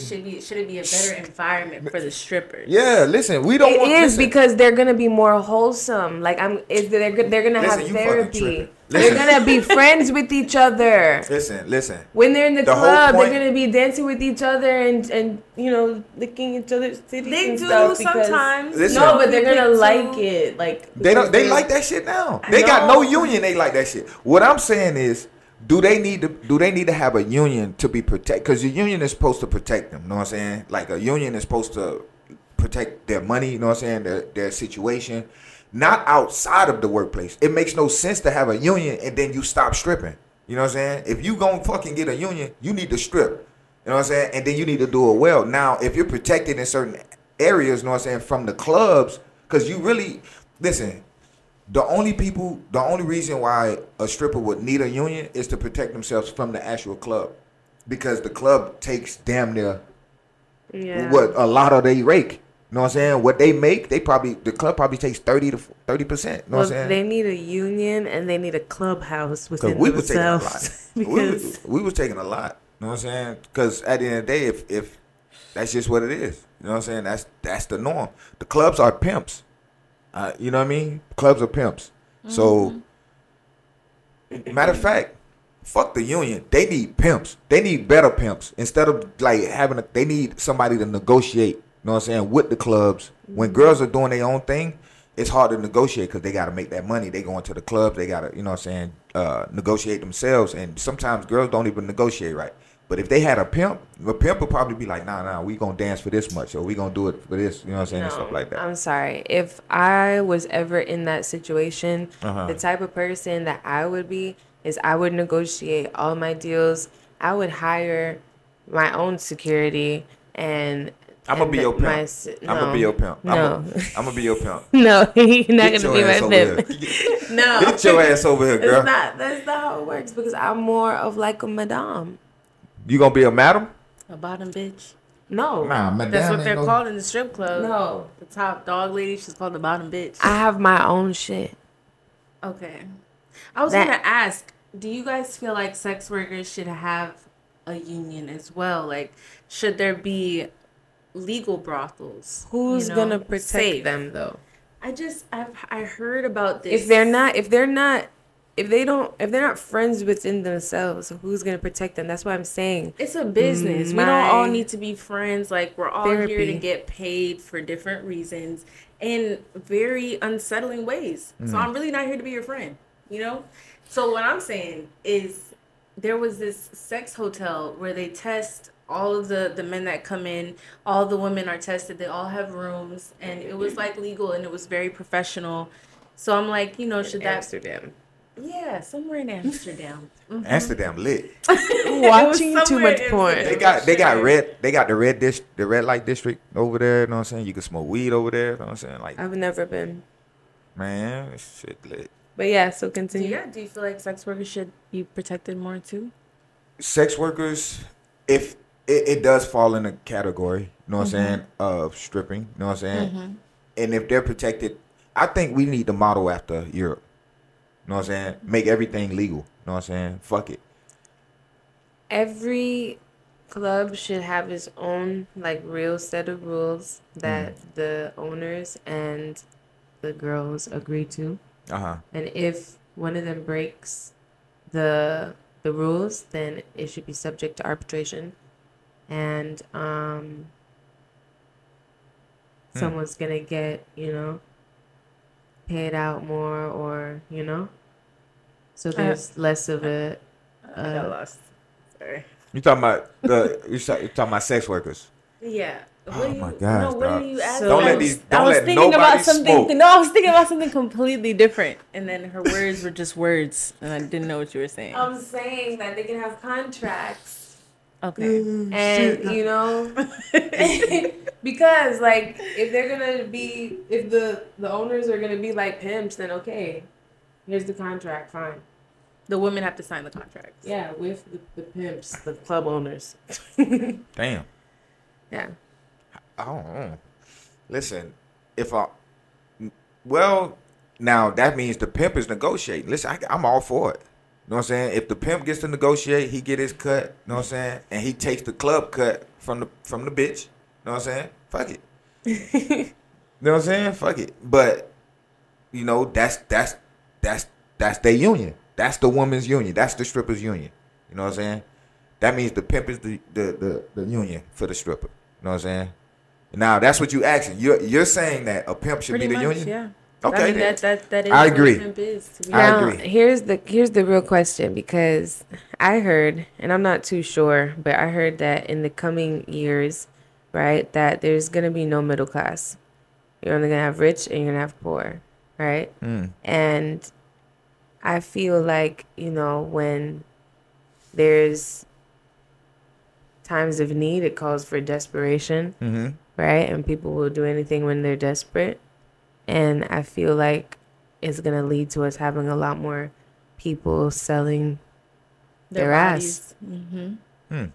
should it be a better environment for the strippers? Yeah, listen, we don't. Because they're gonna be more wholesome. Like they're gonna have therapy. They're gonna be friends with each other. Listen. When they're in the club, they're gonna be dancing with each other and you know, licking each other's titties. They and do stuff sometimes. Listen, no, but they're gonna like it. Like they like that shit now. They got no union. They like that shit. What I'm saying is, do they need to have a union to be protected? Because the union is supposed to protect them. You know what I'm saying? Like a union is supposed to protect their money. You know what I'm saying? Their situation. Not outside of the workplace. It makes no sense to have a union and then you stop stripping. You know what I'm saying? If you gonna fucking get a union, you need to strip. You know what I'm saying? And then you need to do it well. Now, if you're protected in certain areas, you know what I'm saying, from the clubs, because you really, listen, the only reason why a stripper would need a union is to protect themselves from the actual club. Because the club takes damn near what a lot of they rake. You know what I'm saying? What they make, the club probably takes 30% You know what I'm saying? They need a union and they need a clubhouse within themselves. We was taking a lot. You know what I'm saying? Because at the end of the day, if that's just what it is, you know what I'm saying? That's the norm. The clubs are pimps. You know what I mean? Clubs are pimps. Mm-hmm. So, matter of fact, fuck the union. They need pimps. They need better pimps instead of like they need somebody to negotiate. You know what I'm saying? With the clubs, when girls are doing their own thing, it's hard to negotiate because they got to make that money. They going to the club. They got to, you know what I'm saying, negotiate themselves. And sometimes girls don't even negotiate right. But if they had a pimp would probably be like, nah, we going to dance for this much or we going to do it for this, you know what I'm saying, and stuff like that. I'm sorry. If I was ever in that situation, the type of person that I would be is I would negotiate all my deals. I would hire my own security and... I'm gonna be your pimp. I'm gonna be your pimp. No. I'm gonna be your pimp. No, you're not gonna be my pimp. No. Get your ass over here, girl. That's not how it works because I'm more of like a madame. You gonna be a madam? A bottom bitch. No. Nah, madame. That's what they're called in the strip club. No. The top dog lady, she's called the bottom bitch. I have my own shit. Okay. I was gonna ask, do you guys feel like sex workers should have a union as well? Like, should there be legal brothels? Who's gonna protect them though? I heard about this. If they're not friends within themselves, who's gonna protect them? That's why I'm saying it's a business. We don't all need to be friends. Like we're all here to get paid for different reasons in very unsettling ways. So I'm really not here to be your friend. You know. So what I'm saying is, there was this sex hotel where they test. All of the men that come in, all the women are tested. They all have rooms, and it was like legal, and it was very professional. So I'm like, should that Amsterdam? Yeah, somewhere in Amsterdam. Mm-hmm. Amsterdam lit. Watching too much porn. They got the red light district over there. You know what I'm saying? You can smoke weed over there. You know what I'm saying? Like I've never been. Man, it's shit lit. But yeah, so continue. Do you feel like sex workers should be protected more too? Sex workers, if It does fall in a category, you know what I'm saying, of stripping, you know what I'm saying? Mm-hmm. And if they're protected, I think we need to model after Europe, you know what I'm saying? Make everything legal, you know what I'm saying? Fuck it. Every club should have its own, like, real set of rules that the owners and the girls agree to. And if one of them breaks the rules, then it should be subject to arbitration. And someone's gonna get, paid out more or, so there's less of a... I got lost. Sorry. You're talking about sex workers. Yeah. I was thinking about something completely different, and then her words were just words, and I didn't know what you were saying. I'm saying that they can have contracts. Okay. And, because, like, if they're going to be, if the owners are going to be like pimps, then okay, here's the contract, fine. The women have to sign the contract. Yeah, with the pimps, the club owners. Damn. Yeah. I don't know. Listen, Now, that means the pimp is negotiating. Listen, I'm all for it. You know what I'm saying? If the pimp gets to negotiate, he get his cut. You know what I'm saying? And he takes the club cut from the bitch. You know what I'm saying? Fuck it. You know what I'm saying? Fuck it. But, you know, that's their union. That's the woman's union. That's the stripper's union. You know what I'm saying? That means the pimp is the union for the stripper. You know what I'm saying? Now, that's what you asking. You're saying that a pimp should be the union? Yeah. Okay. I mean, that is what a pimp is to me. Now, here's the real question, because I heard, and I'm not too sure, but I heard that in the coming years, right, that there's going to be no middle class. You're only going to have rich and you're going to have poor, right? Mm. And I feel like, you know, when there's times of need, it calls for desperation, mm-hmm. right? And people will do anything when they're desperate. And I feel like it's going to lead to us having a lot more people selling their ass. Mm-hmm. Mm.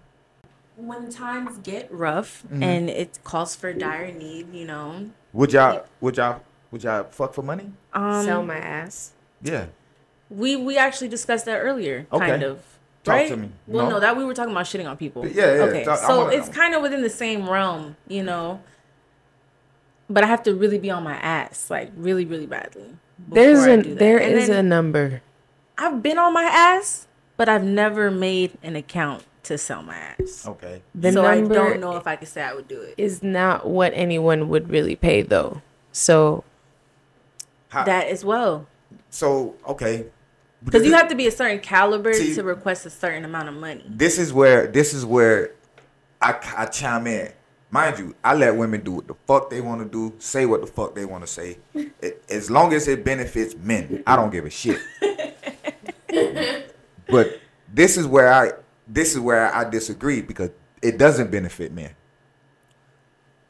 When times get rough mm-hmm. and it calls for dire need, you know. Would y'all fuck for money? Sell my ass. Yeah. We actually discussed that earlier, kind of. Talk right? to me. Well, no, that we were talking about shitting on people. But yeah. Okay, so it's kind of within the same realm, you know. But I have to really be on my ass, like really, really badly. There is a number. I've been on my ass, but I've never made an account to sell my ass. Okay. So I don't know if I could say I would do it. Is not what anyone would really pay, though. So that as well. So, okay. Because you have to be a certain caliber to request a certain amount of money. This is where I chime in. Mind you, I let women do what the fuck they want to do, say what the fuck they want to say. As long as it benefits men, I don't give a shit. But this is where I disagree, because it doesn't benefit men.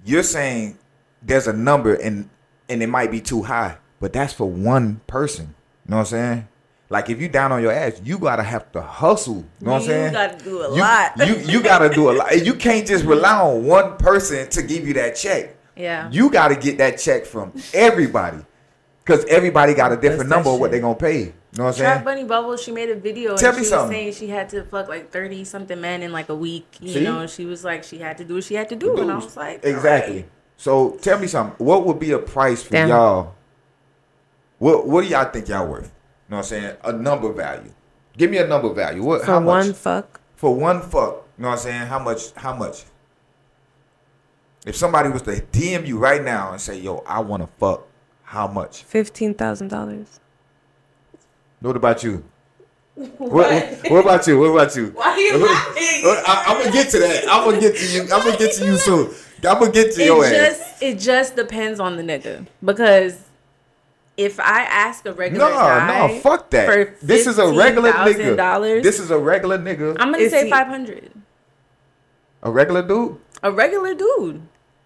You're saying there's a number and it might be too high, but that's for one person. You know what I'm saying? Like, if you down on your ass, you got to have to hustle. You know what I'm saying? You got to do a lot. You got to do a lot. You can't just rely on one person to give you that check. Yeah. You got to get that check from everybody, because everybody got a different number of what they're going to pay. You know what I'm saying? Trap Bunny Bubble, she made a video. Tell and me she something. Was saying she had to fuck like 30-something men in like a week. You know, and she was like, she had to do what she had to do. And I was like, exactly. Right. So tell me something. What would be a price for y'all? What do y'all think y'all worth? You know what I'm saying? A number value. Give me a number value. What? How much? For one fuck. You know what I'm saying? How much? If somebody was to DM you right now and say, yo, I want to fuck, how much? $15,000. What about you? What about you? What about you? Why are you laughing? I'm going to get to that. I'm going to get to you. I'm going to get to you soon. I'm going to get to your ass. It just depends on the nigga, because... If I ask a regular guy, no, fuck that. For this is a regular nigga. This is a regular nigga. I'm gonna say $500. A regular dude.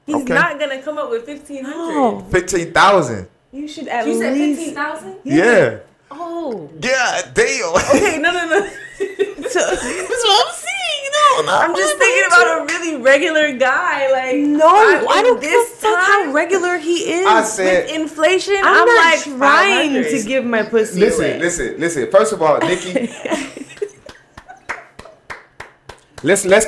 He's not gonna come up with $1,500. No. 15,000. You should at least. You said 15,000. Yeah. Oh. Yeah, damn. Okay, no. That's what I'm saying. No, I'm just thinking about a really regular guy. Like, no, I don't give a fuck how regular he is. I said, with inflation, I'm like trying to give my pussy away. Listen. First of all, Nikki, let's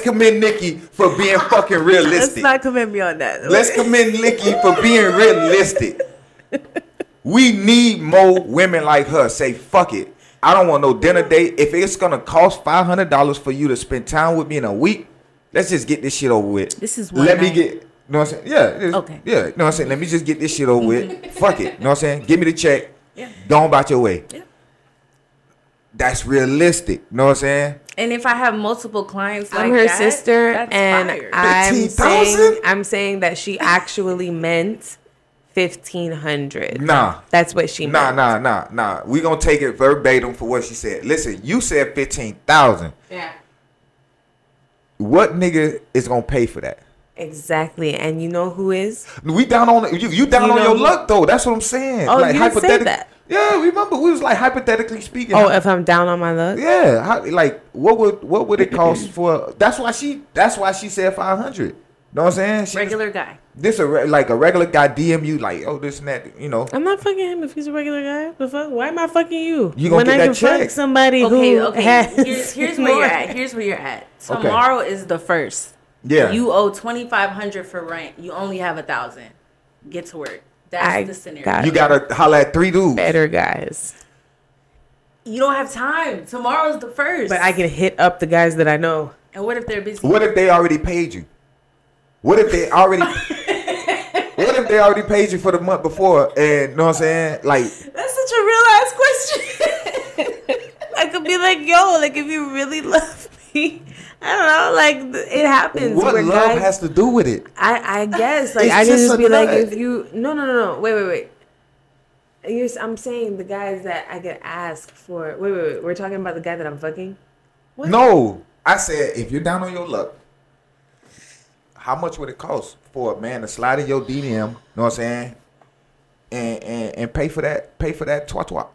commend Nikki for being fucking realistic. Let's not commend me on that. Okay? Let's commend Nikki for being realistic. We need more women like her. Say fuck it. I don't want no dinner date. If it's going to cost $500 for you to spend time with me in a week, let's just get this shit over with. This is one Let night. Me get, you know what I'm saying? Yeah. Okay. Yeah, you know what I'm saying? Let me just get this shit over with. Fuck it. You know what I'm saying? Give me the check. Yeah. Go about your way. Yeah. That's realistic. You know what I'm saying? And if I have multiple clients like that, I'm her sister, and I'm saying that she actually meant $1,500. Nah. That's what she meant. Nah. We're going to take it verbatim for what she said. Listen, you said $15,000. Yeah. What nigga is going to pay for that? Exactly. And you know who is? We down on you down you on your luck, though. That's what I'm saying. Oh, like, you didn't say that. Yeah, remember, we was like hypothetically speaking. Oh, if I'm down on my luck? Yeah. Like, what would it cost for... That's why she said $500. Know what I'm saying? She regular just, guy. This a regular guy DM you like, oh, this and that, you know. I'm not fucking him if he's a regular guy. But fuck, why am I fucking you? You gonna when get I that check? Fuck somebody okay, who okay. has here's where you're at. Here's where you're at. Tomorrow is the first. Yeah. You owe $2,500 for rent. You only have $1,000. Get to work. That's the scenario. You gotta holler at three dudes. Better guys. You don't have time. Tomorrow's the first. But I can hit up the guys that I know. And what if they're busy? What if they already paid you? What if they already paid you for the month before? And you know what I'm saying? Like that's such a real ass question. I could be like, yo, like if you really love me, I don't know, like it happens. What love has to do with it? I guess like I just be like, if you no, wait. I'm saying the guys that I get asked for. Wait. We're talking about the guy that I'm fucking. What? No, I said if you're down on your luck. How much would it cost for a man to slide in your DM, know what I'm saying, and pay for that twat?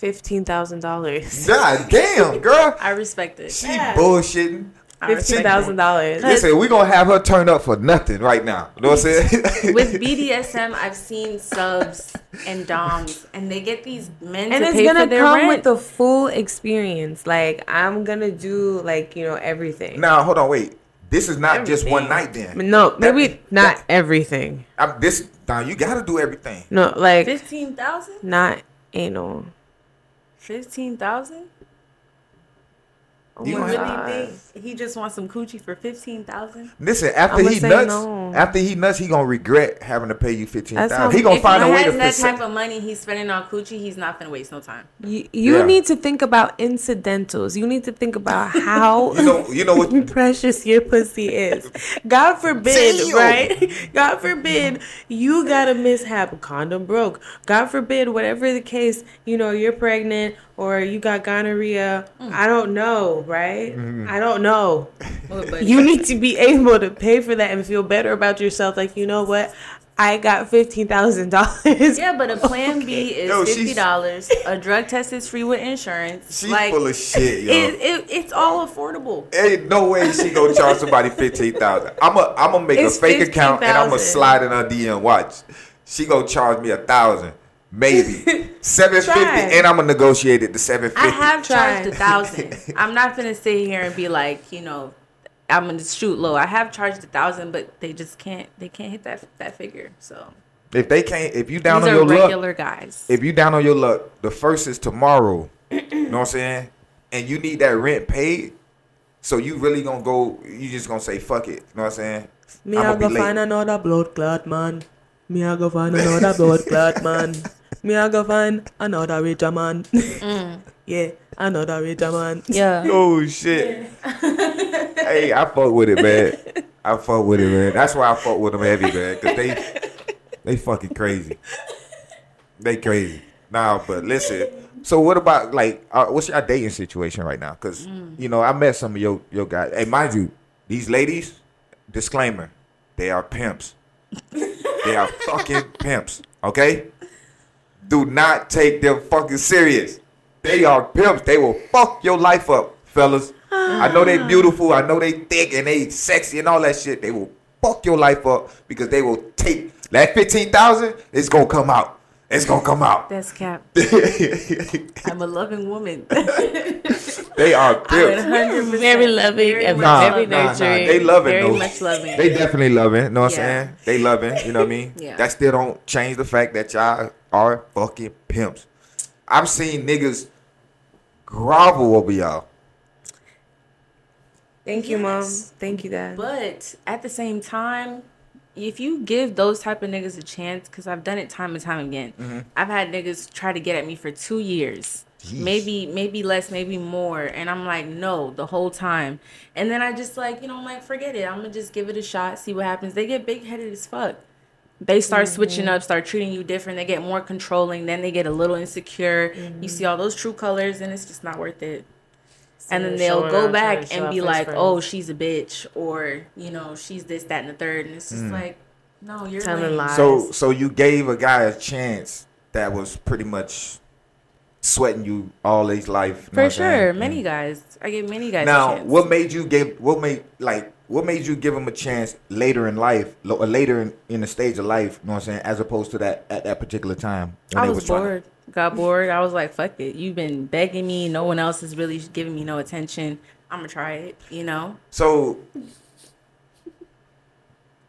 $15,000. God damn, girl. I respect it. She bullshitting. $15,000. Listen, we're going to have her turn up for nothing right now. You know what I'm saying? With BDSM, I've seen subs and doms, and they get these men and to pay for their rent. And it's going to come with the full experience. Like, I'm going to do, like, you know, everything. Now, hold on, wait. This is not everything. Just one night then. No, maybe not everything. Now, you got to do everything. No, like. $15,000? Not anal. $15,000? You really think he just wants some coochie for $15,000? Listen, after he nuts, he gonna regret having to pay you $15,000. He gonna find a way to. If he has that type of money he's spending on coochie, he's not gonna waste no time. You need to think about incidentals. You need to think about how you know what precious your pussy is. God forbid, right? God forbid you got a mishap, condom broke. God forbid, whatever the case, you know you're pregnant or you got gonorrhea. I don't know. Right? Mm-hmm. I don't know. You need to be able to pay for that and feel better about yourself. Like, you know what? I got $15,000. Yeah, but a plan B is $50. A drug test is free with insurance. She's like, full of shit, yo. It's all affordable. Ain't no way she gonna charge somebody $15,000. I'm gonna make a fake account and I'm gonna slide in her DM. Watch, she gonna charge me $1,000. Maybe $750, and I'm gonna negotiate it to $750. I have charged $1,000. I'm not gonna sit here and be like, you know, I'm gonna shoot low. I have charged $1,000, but they just can't. They can't hit that figure. So if they can't, if you down on your luck, regular guys. If you down on your luck, the first is tomorrow. You know what I'm saying? And you need that rent paid, so you really gonna go? You just gonna say fuck it? You know what I'm saying? Me, I go find another blood clot man. Me, I go find another blood clot man. Me, I go find another richer man. Yeah, another richer man. Yeah. Oh, shit. Yeah. Hey, I fuck with it, man. That's why I fuck with them heavy, man. Because they fucking crazy. They crazy. Nah, but listen. So what about, like, what's your dating situation right now? Because, you know, I met some of your guys. Hey, mind you, these ladies, disclaimer, they are pimps. They are fucking pimps. Okay? Do not take them fucking serious. They are pimps. They will fuck your life up, fellas. I know they beautiful. I know they thick and they sexy and all that shit. They will fuck your life up because they will take that $15,000. It's gonna come out. That's cap. I'm a loving woman. They are pimps. I'm very loving and very nurturing. They loving. Very much loving. They definitely loving. You know what I'm saying? They loving. You know what I mean? Yeah. That still don't change the fact that y'all are fucking pimps. I've seen niggas grovel over y'all. Thank you, Mom. Thank you, Dad. But at the same time, if you give those type of niggas a chance, because I've done it time and time again. Mm-hmm. I've had niggas try to get at me for 2 years. Jeez. Maybe less, maybe more. And I'm like, no, the whole time. And then I just like, you know, I'm like, forget it. I'm going to just give it a shot, see what happens. They get big-headed as fuck. They start switching up, start treating you different. They get more controlling. Then they get a little insecure. Mm-hmm. You see all those true colors, and it's just not worth it. So and then they'll go back and be like, oh, she's a bitch. Or, you know, she's this, that, and the third. And it's just like, no, you're telling lies. So you gave a guy a chance that was pretty much sweating you all his life. For sure. Many guys. I gave many guys a chance. Now, what made you give, what made, like, What made you give him a chance later in life, later in the stage of life, you know what I'm saying, as opposed to that at that particular time? I was bored. Got bored. I was like, fuck it. You've been begging me. No one else is really giving me no attention. I'm going to try it, you know? So,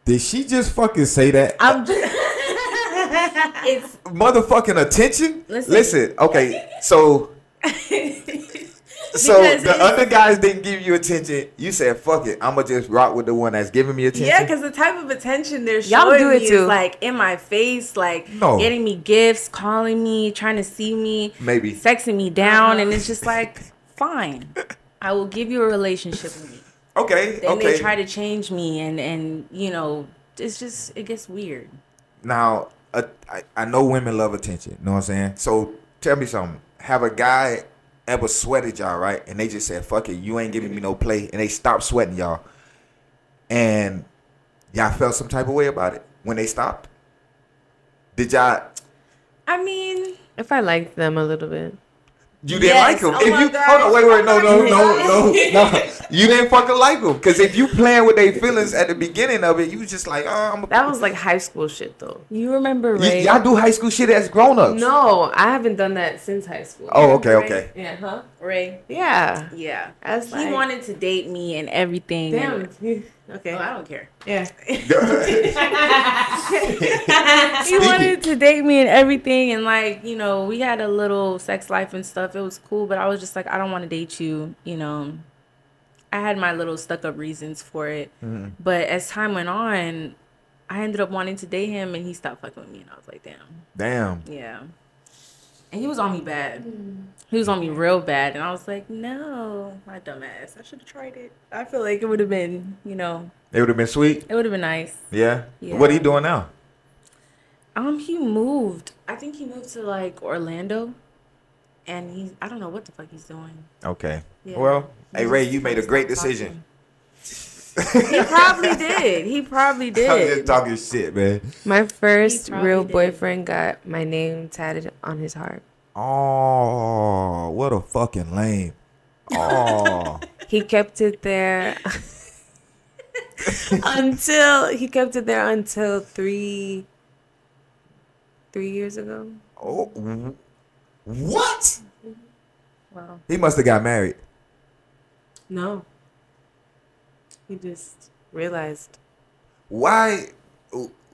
did she just fucking say that? I'm just... It's motherfucking attention? Listen, okay, so... So the other guys didn't give you attention. You said, fuck it. I'm going to just rock with the one that's giving me attention. Yeah, because the type of attention they're showing me is like in my face, like getting me gifts, calling me, trying to see me, maybe sexing me down. And it's just like, fine, I will give you a relationship with me. Okay. Then they try to change me and, you know, it's just, it gets weird. Now, I know women love attention. You know what I'm saying? So tell me something. Have a guy... ever sweated y'all, right? And they just said, fuck it, you ain't giving me no play. And they stopped sweating y'all. And y'all felt some type of way about it when they stopped? Did y'all... I mean... If I liked them a little bit. You didn't like them. Oh if you, God. Hold on, wait, no. You didn't fucking like them. Because if you playing with their feelings at the beginning of it, you was just like, oh, I'm a... That was like high school shit, though. You remember, Ray? Y'all do high school shit as grown-ups. No, I haven't done that since high school. Oh, okay. Ray? Yeah, huh? Ray? Yeah. As he wanted to date me and everything. Damn. And... Okay. Oh, I don't care. Yeah. He wanted to date me and everything. And, like, you know, we had a little sex life and stuff. It was cool. But I was just like, I don't want to date you. You know, I had my little stuck-up reasons for it. Mm. But as time went on, I ended up wanting to date him. And he stopped fucking with me. And I was like, damn. Yeah. And he was on me bad. Mm. He was on me real bad. And I was like, no, my dumbass. I should have tried it. I feel like it would have been, you know. It would have been sweet. It would have been nice. Yeah. What are you doing now? He moved. I think he moved to, like, Orlando. And I don't know what the fuck he's doing. Okay. Yeah. Well, hey, Ray, you made a great decision. He probably did. I'm just talking shit, man. My first real boyfriend got my name tatted on his heart. Oh, what a fucking lame. Oh. He kept it there until three years ago. Oh, what? Wow. He must have got married. No. He just realized. Why? Hold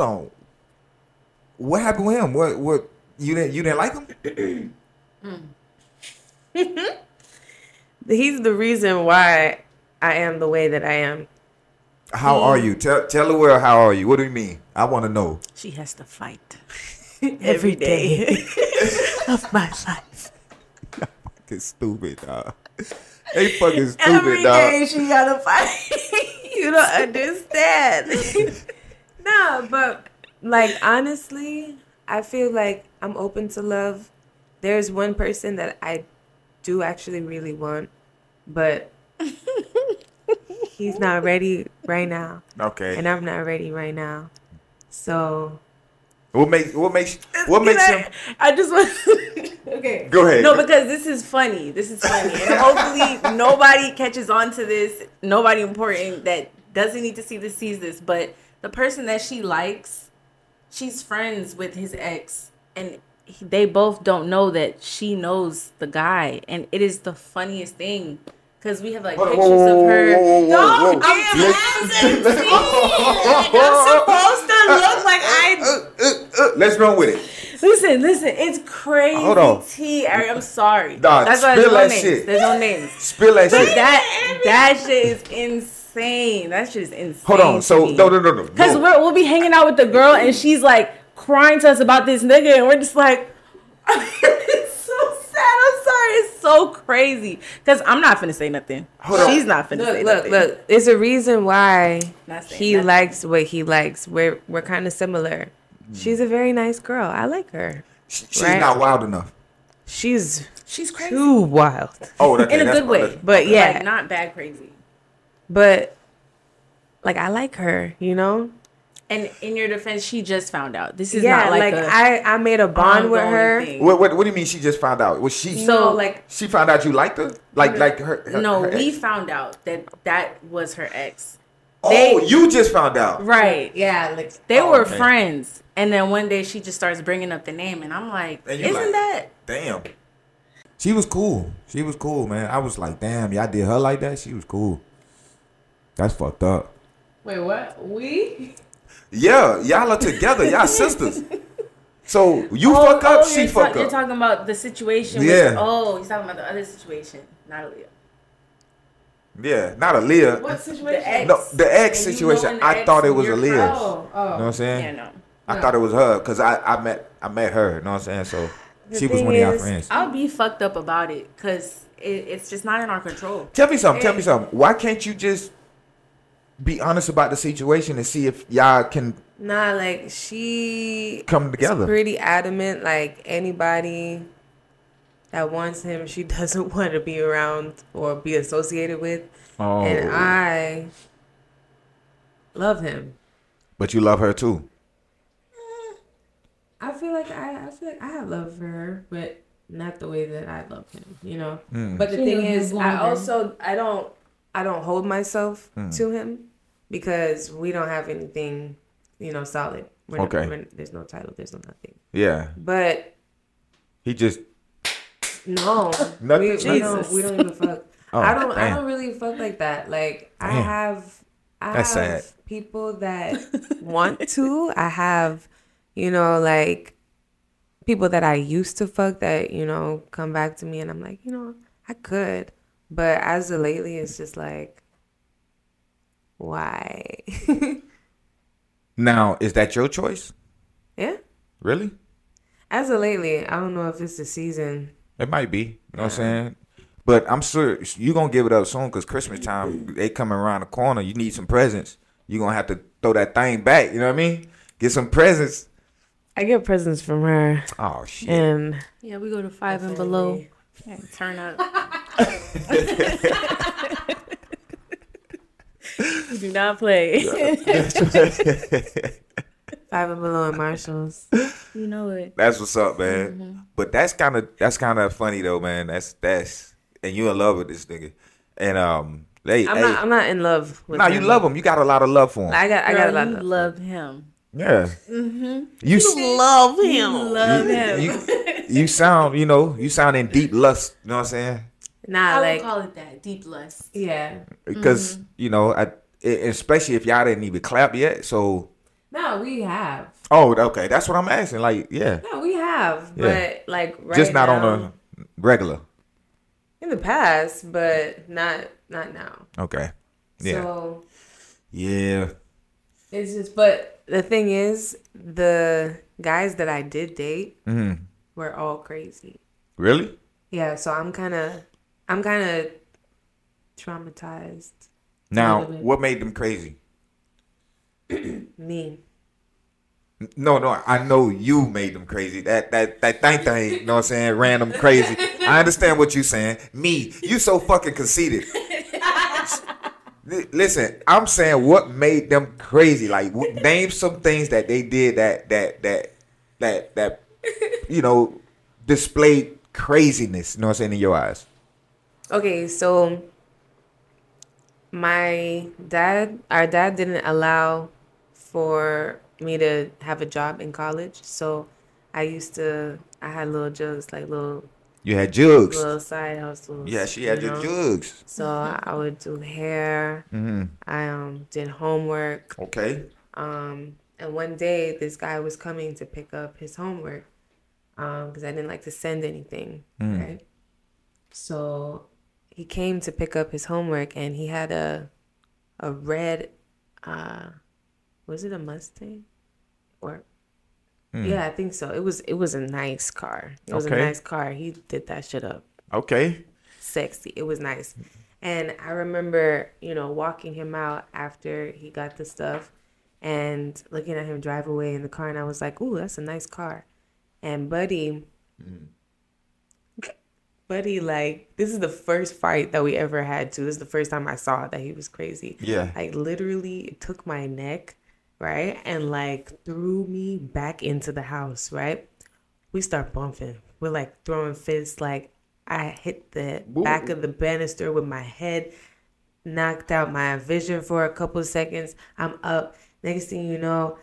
on. What happened with him? What? You didn't like him? He's the reason why I am the way that I am. How are you? Tell the world how are you. What do you mean? I want to know. She has to fight every day of my life. Y'all fucking stupid, dog. They fucking stupid, dog. Every day she got to fight. You don't understand. No, but like honestly... I feel like I'm open to love. There's one person that I do actually really want, but he's not ready right now. Okay. And I'm not ready right now. So what makes him? I just want Okay. Go ahead. No, because this is funny. And hopefully nobody catches on to this. Nobody important that doesn't need to see this sees this, but the person that she likes, she's friends with his ex, and they both don't know that she knows the guy, and it is the funniest thing because we have like pictures of her. No, I'm supposed to look like I. Let's run with it. Listen, it's crazy. Hold on, I'm sorry. Nah, that's why there's no names. Spill that shit. That shit is insane. That shit is insane. Hold on. So no. Because we'll be hanging out with the girl and she's like crying to us about this nigga and we're just like, it's so sad. I'm sorry. It's so crazy. Because I'm not finna say nothing. She's not finna say nothing. Look. There's a reason why he likes what he likes. We're kind of similar. She's a very nice girl. I like her. She's not wild enough. She's crazy. Too wild. Oh, okay. In a good way. But yeah, like, not bad crazy. But, like, I like her, you know? And in your defense, she just found out. This is not like I made a bond with her. What do you mean she just found out? Was she she found out you liked her? Her we found out that was her ex. You just found out. Right. Yeah. They were friends. And then one day she just starts bringing up the name. And I'm like, isn't that? Damn. She was cool. She was cool, man. I was like, damn, y'all did her like that? She was cool. That's fucked up. Wait, what? We? Yeah, y'all are together. Y'all sisters. So you fuck up, she fuck up. You're talking about the situation. Yeah. He's talking about the other situation. Not Aaliyah. Yeah, not Aaliyah. What situation? The ex situation. I thought it was Aaliyah. You know what I'm saying? Yeah, no. I thought it was her because I met her. You know what I'm saying? So she was one of y'all friends. I'll be fucked up about it because it's just not in our control. Tell me something. Why can't you just... be honest about the situation and see if y'all can she come together. Is pretty adamant, anybody that wants him, she doesn't want to be around or be associated with. Oh. And I love him. But you love her too. I feel like I have love for her, but not the way that I love him, you know. Mm. But the thing is, I don't hold myself to him because we don't have anything, solid. There's no title. There's no nothing. Yeah. But he just nothing. We don't even fuck. Oh, I don't really fuck like that. Damn. I have people that want to. I have, people that I used to fuck that come back to me and I'm like, I could. But as of lately, it's just why? Now, is that your choice? Yeah. Really? As of lately, I don't know if it's the season. It might be. You know what I'm saying? But I'm sure you're going to give it up soon because Christmas time, they coming around the corner. You need some presents. You're going to have to throw that thing back. You know what I mean? Get some presents. I get presents from her. Oh, shit. And yeah, we go to 5 and below. Yeah, turn up. You do not play. 5 and below in Marshalls. You know it. That's what's up, man. Mm-hmm. But that's kind of funny though, man. That's and you in love with this nigga. And I'm not in love with him. No, you love him. You got a lot of love for him. I got a lot of love. You love him. Yeah. Mm-hmm. You love him. You sound, you sound in deep lust. You know what I'm saying? Nah, I would call it that, deep lust. Yeah. Because, especially if y'all didn't even clap yet, so. No, we have. Oh, okay. That's what I'm asking. Yeah. No, we have. Yeah. But, right just not now, on a regular. In the past, but not now. Okay. Yeah. So. Yeah. It's just, but the thing is, the guys that I did date, mm-hmm. were all crazy. Really? Yeah, so I'm kind of traumatized. Now, what made them crazy? Me. No, I know you made them crazy. That thing, you know what I'm saying? Random crazy. I understand what you're saying. Me, you so fucking conceited. Listen, I'm saying what made them crazy. Name some things that they did that displayed craziness, you know what I'm saying, in your eyes. Okay, so our dad didn't allow for me to have a job in college, so I had little jugs, You had jugs. Little side hustles. Yeah, she had your jugs. So I would do hair. Mm-hmm. I did homework. Okay. And one day this guy was coming to pick up his homework. Because I didn't like to send anything, right? So he came to pick up his homework, and he had a red, was it a Mustang? Or yeah, I think so. It was a nice car. It was a nice car. He did that shit up. Okay. Sexy. It was nice, and I remember walking him out after he got the stuff, and looking at him drive away in the car, and I was like, "Ooh, that's a nice car." And Buddy, this is the first fight that we ever had, too. This is the first time I saw that he was crazy. Yeah. Literally, it took my neck right? And like threw me back into the house, right? We start bumping. We're like throwing fists. Like I hit the back of the banister with my head, knocked out my vision for a couple of seconds. I'm up. Next thing you know,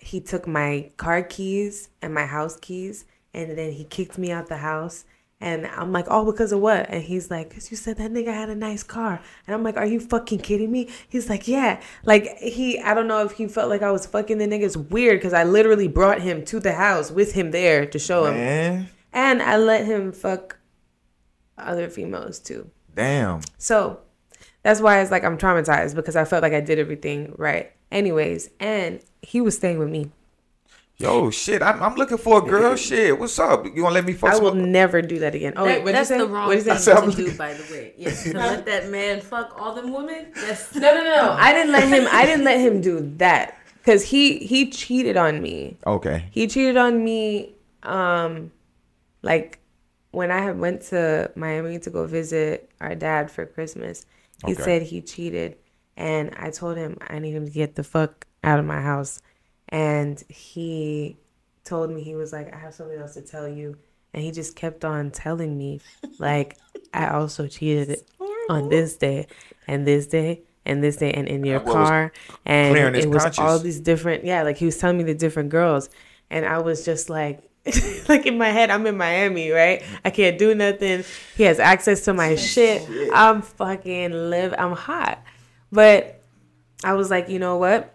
he took my car keys and my house keys, and then he kicked me out the house. And I'm like, oh, because of what? And he's like, because you said that nigga had a nice car. And I'm like, are you fucking kidding me? He's like, yeah. Like, I don't know if he felt like I was fucking the nigga. It's weird because I literally brought him to the house with him there to show him. Man. And I let him fuck other females too. Damn. So that's why it's like I'm traumatized, because I felt like I did everything right. Anyways, and he was staying with me. Yo, shit, I'm looking for a girl. Shit, what's up? You gonna let me fuck? I will never do that again. Oh, wait, that's the wrong thing to do, by the way. Yeah, to let that man fuck all them women. That's no. I didn't let him do that because he cheated on me. Okay. He cheated on me. Like when I went to Miami to go visit our dad for Christmas, he said he cheated, and I told him I need him to get the fuck out of my house. And he told me, he was like, I have something else to tell you. And he just kept on telling me, like, I also cheated on this day and this day and this day and in your car. And it was all these different, like he was telling me the different girls. And I was just like, like in my head, I'm in Miami, right? I can't do nothing. He has access to my shit. I'm fucking I'm hot. But I was like, you know what?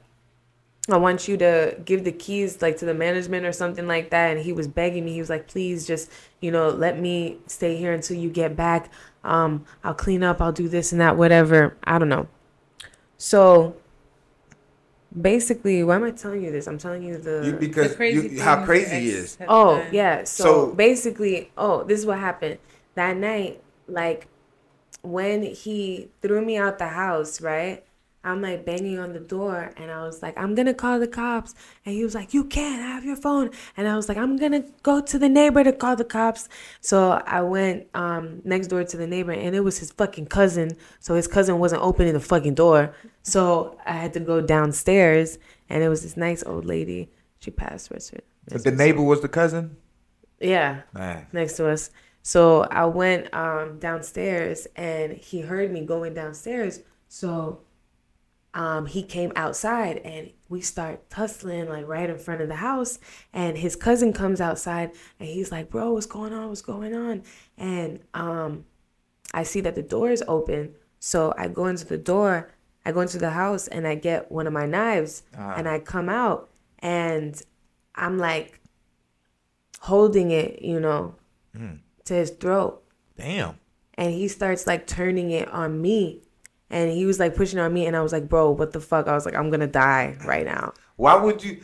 I want you to give the keys like to the management or something like that. And he was begging me. He was like, please just, let me stay here until you get back. I'll clean up. I'll do this and that, whatever. I don't know. So basically, why am I telling you this? I'm telling you how crazy he is. Oh, yeah. So basically, this is what happened that night. Like when he threw me out the house, right? I'm like banging on the door and I was like, I'm going to call the cops. And he was like, you can't, I have your phone. And I was like, I'm going to go to the neighbor to call the cops. So I went next door to the neighbor and it was his fucking cousin. So his cousin wasn't opening the fucking door. So I had to go downstairs and it was this nice old lady. She passed. But the neighbor was the cousin? Yeah. Man. Next to us. So I went downstairs and he heard me going downstairs. So he came outside and we start tussling like right in front of the house, and his cousin comes outside and he's like, bro, what's going on? What's going on? And I see that the door is open. So I go into the house and I get one of my knives and I come out and I'm like holding it, to his throat. Damn. And he starts like turning it on me. And he was like pushing on me, and I was like, bro, what the fuck? I was like, I'm gonna die right now. Why would you?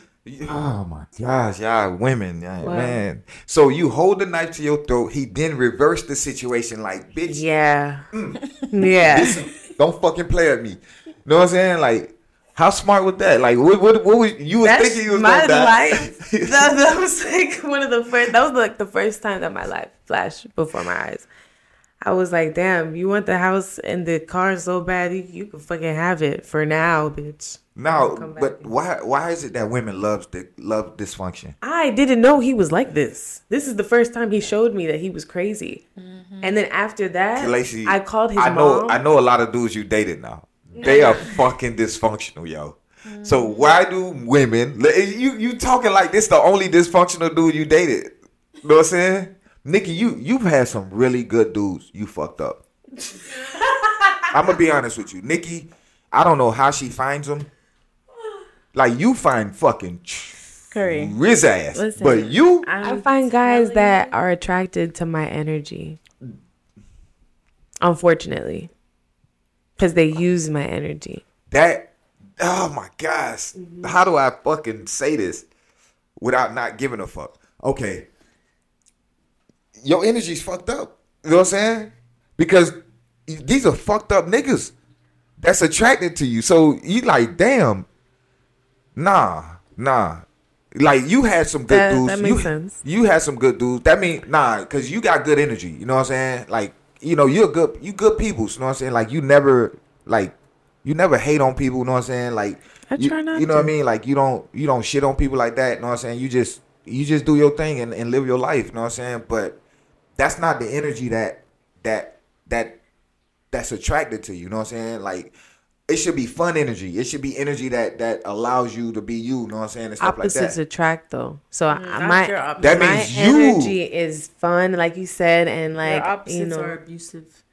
Oh my gosh, y'all women, man. So you hold the knife to your throat. He then reversed the situation, like, bitch. Yeah. Bitch, don't fucking play with me. You know what I'm saying? Like, how smart was that? Like, what was you thinking you was gonna die? That was like one of the first. That was like the first time that my life flashed before my eyes. I was like, damn, you want the house and the car so bad, you can fucking have it for now, bitch. No, but why is it that women love dysfunction? I didn't know he was like this. This is the first time he showed me that he was crazy. Mm-hmm. And then after that, Calaysie, I called his mom. I know a lot of dudes you dated now. They are fucking dysfunctional, yo. Mm-hmm. So why do women... You talking like this the only dysfunctional dude you dated. You know what I'm saying? Nikki, you've had some really good dudes you fucked up. I'm going to be honest with you. Nikki, I don't know how she finds them. Like, you find fucking Riz ass. Listen, but you... I find guys that are attracted to my energy. Unfortunately. Because they use my energy. That... Oh, my gosh. Mm-hmm. How do I fucking say this without not giving a fuck? Okay. Your energy's fucked up. You know what I'm saying? Because these are fucked up niggas that's attracted to you. So you like, damn. Nah. Like, you had some good dudes. That makes sense. You had some good dudes. That means, because you got good energy. You know what I'm saying? Like, you're good people. You know what I'm saying? Like, you never, like, you never hate on people, you know what I'm saying? Like, I try not to. What I mean? Like, you don't shit on people like that, you know what I'm saying? You just do your thing and live your life, you know what I'm saying? But that's not the energy that's attracted to you, you know what I'm saying? Like, it should be fun energy. It should be energy that allows you to be you, know what I'm saying? And stuff like that. Opposites attract, though. So my energy is fun, like you said, and like, your opposites are abusive.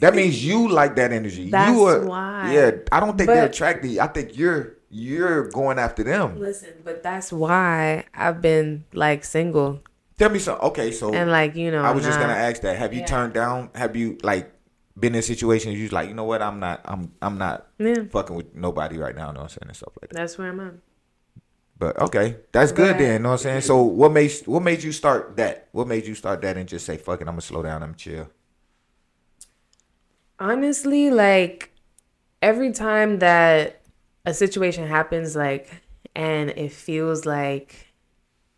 That means you like that energy. That's why. Yeah, I don't think they're attracted. I think you're going after them. Listen, but that's why I've been like single. Tell me something. Okay, so and like I was just gonna ask that. Have you turned down? Have you like been in situations you're like, you know what? I'm not fucking with nobody right now. You know what I'm saying, and stuff like that. That's where I'm at. But okay, that's good then. You know what I'm saying. So what made you start that? What made you start that and just say, fuck it, I'm gonna slow down. I'm chill. Honestly, like, every time that a situation happens, like, and it feels like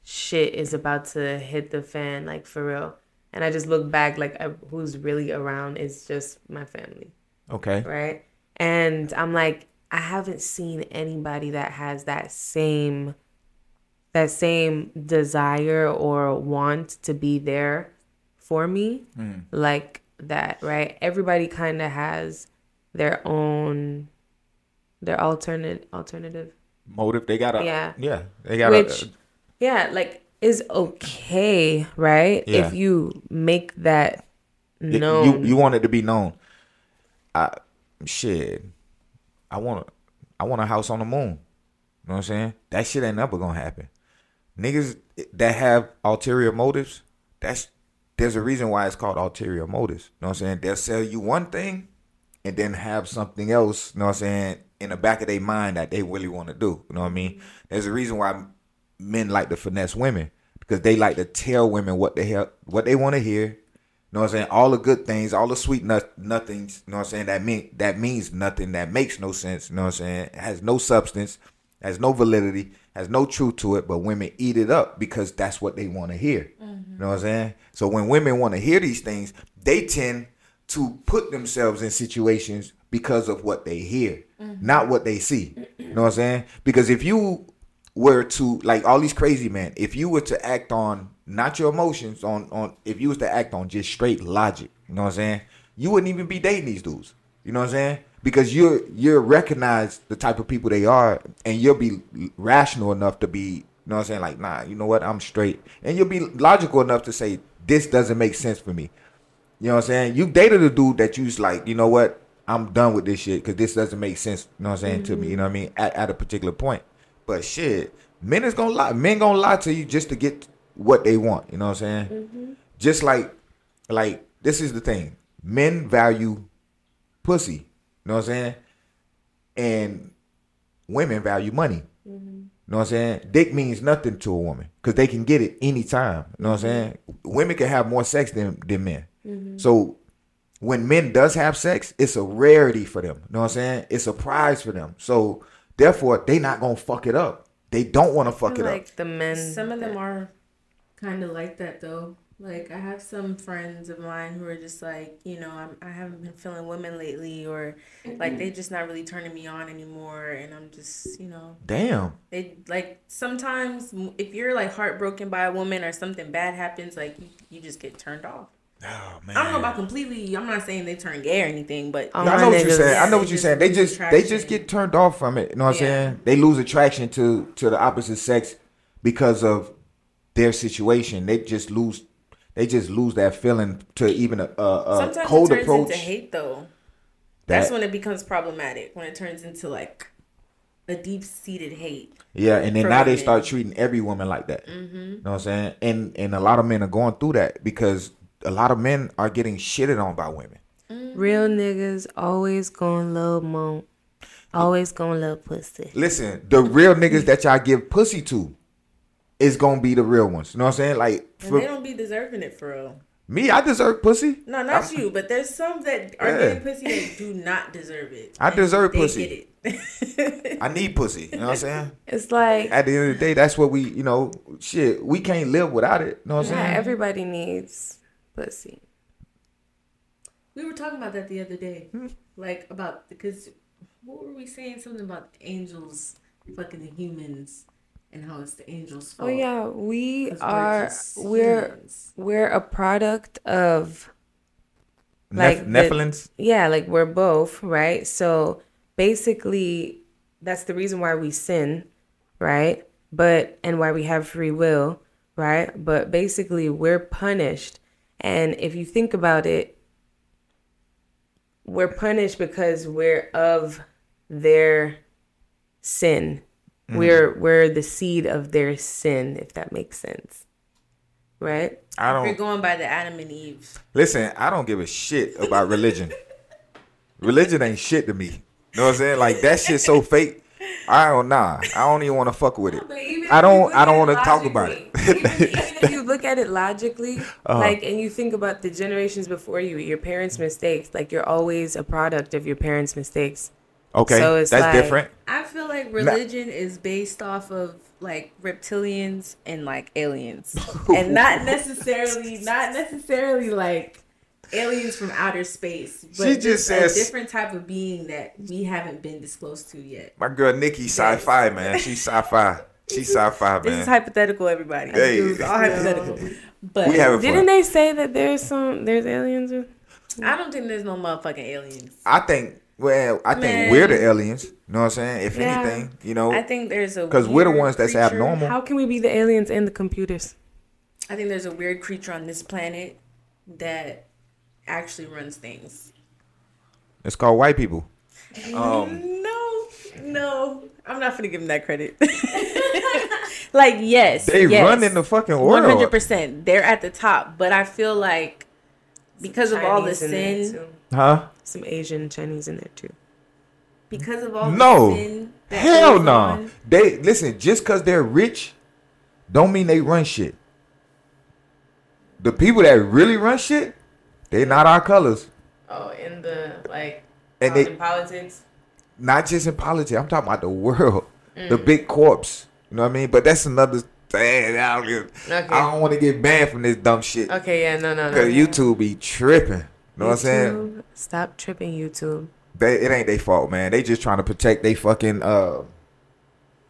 shit is about to hit the fan, like, for real. And I just look back, like, who's really around is just my family. Okay. Right? And I'm like, I haven't seen anybody that has that same desire or want to be there for me. Mm. Like, that, right? Everybody kind of has their own, their alternative motive. They got like is okay, right? Yeah. If you make that known, you want it to be known. I want a house on the moon. You know what I'm saying? That shit ain't never gonna happen. Niggas that have ulterior motives, there's a reason why it's called ulterior motives. You know what I'm saying? They'll sell you one thing and then have something else, you know what I'm saying, in the back of their mind that they really want to do. You know what I mean? There's a reason why men like to finesse women, because they like to tell women what they want to hear. You know what I'm saying? All the good things, all the sweet nothings, you know what I'm saying, that means nothing, that makes no sense, you know what I'm saying? It has no substance, has no validity, has no truth to it, but women eat it up because that's what they want to hear. Mm-hmm. You know what I'm saying? So when women want to hear these things, they tend to put themselves in situations because of what they hear, mm-hmm. not what they see. You know what I'm saying? Because if you were to, like all these crazy men, if you were to act on not your emotions, on if you was to act on just straight logic, you know what I'm saying? You wouldn't even be dating these dudes. You know what I'm saying? Because you're recognize the type of people they are, and you'll be rational enough to be, you know what I'm saying, like, nah, you know what, I'm straight. And you'll be logical enough to say, this doesn't make sense for me. You know what I'm saying? You dated a dude that you's like, you know what, I'm done with this shit because this doesn't make sense, you know what I'm saying, mm-hmm. to me, you know what I mean, at a particular point. But shit, men is gonna lie. Men gonna lie to you just to get what they want, you know what I'm saying? Mm-hmm. Just like, this is the thing. Men value pussy. You know what I'm saying? And women value money. Mm-hmm. You know what I'm saying? Dick means nothing to a woman because they can get it anytime. You know what I'm saying? Women can have more sex than men. Mm-hmm. So when men does have sex, it's a rarity for them. You know what I'm saying? It's a prize for them. So therefore, they not going to fuck it up. They don't want to fuck it up. Like the men. Some of them are kind of like that, though. Like, I have some friends of mine who are just like, you know, I haven't been feeling women lately, or like they just not really turning me on anymore, and I'm just, you know. Damn. They, like, sometimes if you're like heartbroken by a woman or something bad happens, like you just get turned off. Oh man. I don't know about completely. I'm not saying they turn gay or anything, but I know what you're saying. I know what you're saying. They just get turned off from it. You know what I'm saying? They lose attraction to the opposite sex because of their situation. They just lose that feeling to even a cold approach. Sometimes it turns into hate, though. That's when it becomes problematic. When it turns into like a deep-seated hate. Yeah, and then now women. They start treating every woman like that. Mm-hmm. You know what I'm saying? And a lot of men are going through that because a lot of men are getting shitted on by women. Mm-hmm. Real niggas always gonna love mom. Always gonna love pussy. Listen, the real niggas that y'all give pussy to, it's gonna be the real ones. You know what I'm saying? Like, and they don't be deserving it for real. Me, I deserve pussy. No, not you, but there's some that are getting pussy that do not deserve it. I deserve pussy. They get it. I need pussy. You know what I'm saying? It's like, at the end of the day, that's what we, you know, shit, we can't live without it. You know what I'm saying? Everybody needs pussy. We were talking about that the other day. Like, about, because what were we saying? Something about angels fucking humans and how it's the angels' fault. Oh yeah, we're a product of like Nephilims. Yeah, like we're both, right? So basically, that's the reason why we sin, right? But and why we have free will, right? But basically, we're punished. And if you think about it, we're punished because we're of their sin. Mm-hmm. We're the seed of their sin, if that makes sense. Right? If you're going by the Adam and Eve. Listen, I don't give a shit about religion. Religion ain't shit to me. Know what I'm saying? Like that shit's so fake. I don't even want to fuck with it. I don't want to talk about it. Even if you look at it logically, like, and you think about the generations before you, your parents' mistakes, like you're always a product of your parents' mistakes. Okay, so that's like, different. I feel like religion is based off of like reptilians and like aliens, and not necessarily like aliens from outer space, but she just says, a different type of being that we haven't been disclosed to yet. My girl Nikki, sci-fi man, she's sci-fi. She's sci-fi man. This is hypothetical, everybody. Hey, it's all hypothetical. But we have didn't fun. They say that there's aliens? I don't think there's no motherfucking aliens. I think we're the aliens. You know what I'm saying? If anything, you know, I think there's a because we're the ones that's abnormal. How can we be the aliens and the computers? I think there's a weird creature on this planet that actually runs things. It's called white people. No, I'm not gonna give them that credit. Like yes, they run in the fucking world. 100%, they're at the top. But I feel like because of all the sin, some Asian Chinese in there too. Because of all the sin, hell no. They listen. Just because they're rich, don't mean they run shit. The people that really run shit. They not our colors. Oh, in the, like, and in politics? Not just in politics. I'm talking about the world. Mm. The big corpse. You know what I mean? But that's another thing. I don't want to get banned from this dumb shit. Okay, yeah, no. Because YouTube be tripping. You know what I'm saying? Stop tripping, YouTube. It ain't their fault, man. They just trying to protect their fucking,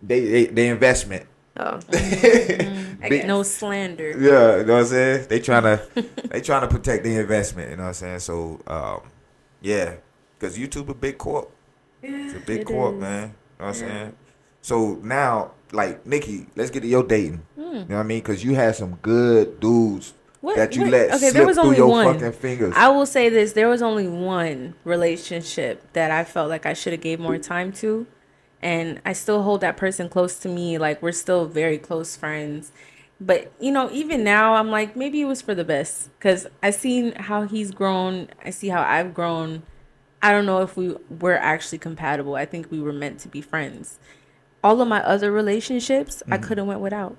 they investment. Oh. Mm-hmm. I get no slander. Yeah, you know what I'm saying? They trying to protect the investment, you know what I'm saying? So, yeah, because YouTube a big corp. Yeah, it's a big corp, man. You know what I'm saying? So now, like, Nikki, let's get to your dating. Mm. You know what I mean? Because you had some good dudes that you let slip through your fucking fingers. I will say this. There was only one relationship that I felt like I should have gave more time to. And I still hold that person close to me. Like, we're still very close friends. But, you know, even now, I'm like, maybe it was for the best. Because I've seen how he's grown. I see how I've grown. I don't know if we were actually compatible. I think we were meant to be friends. All of my other relationships, I could have went without.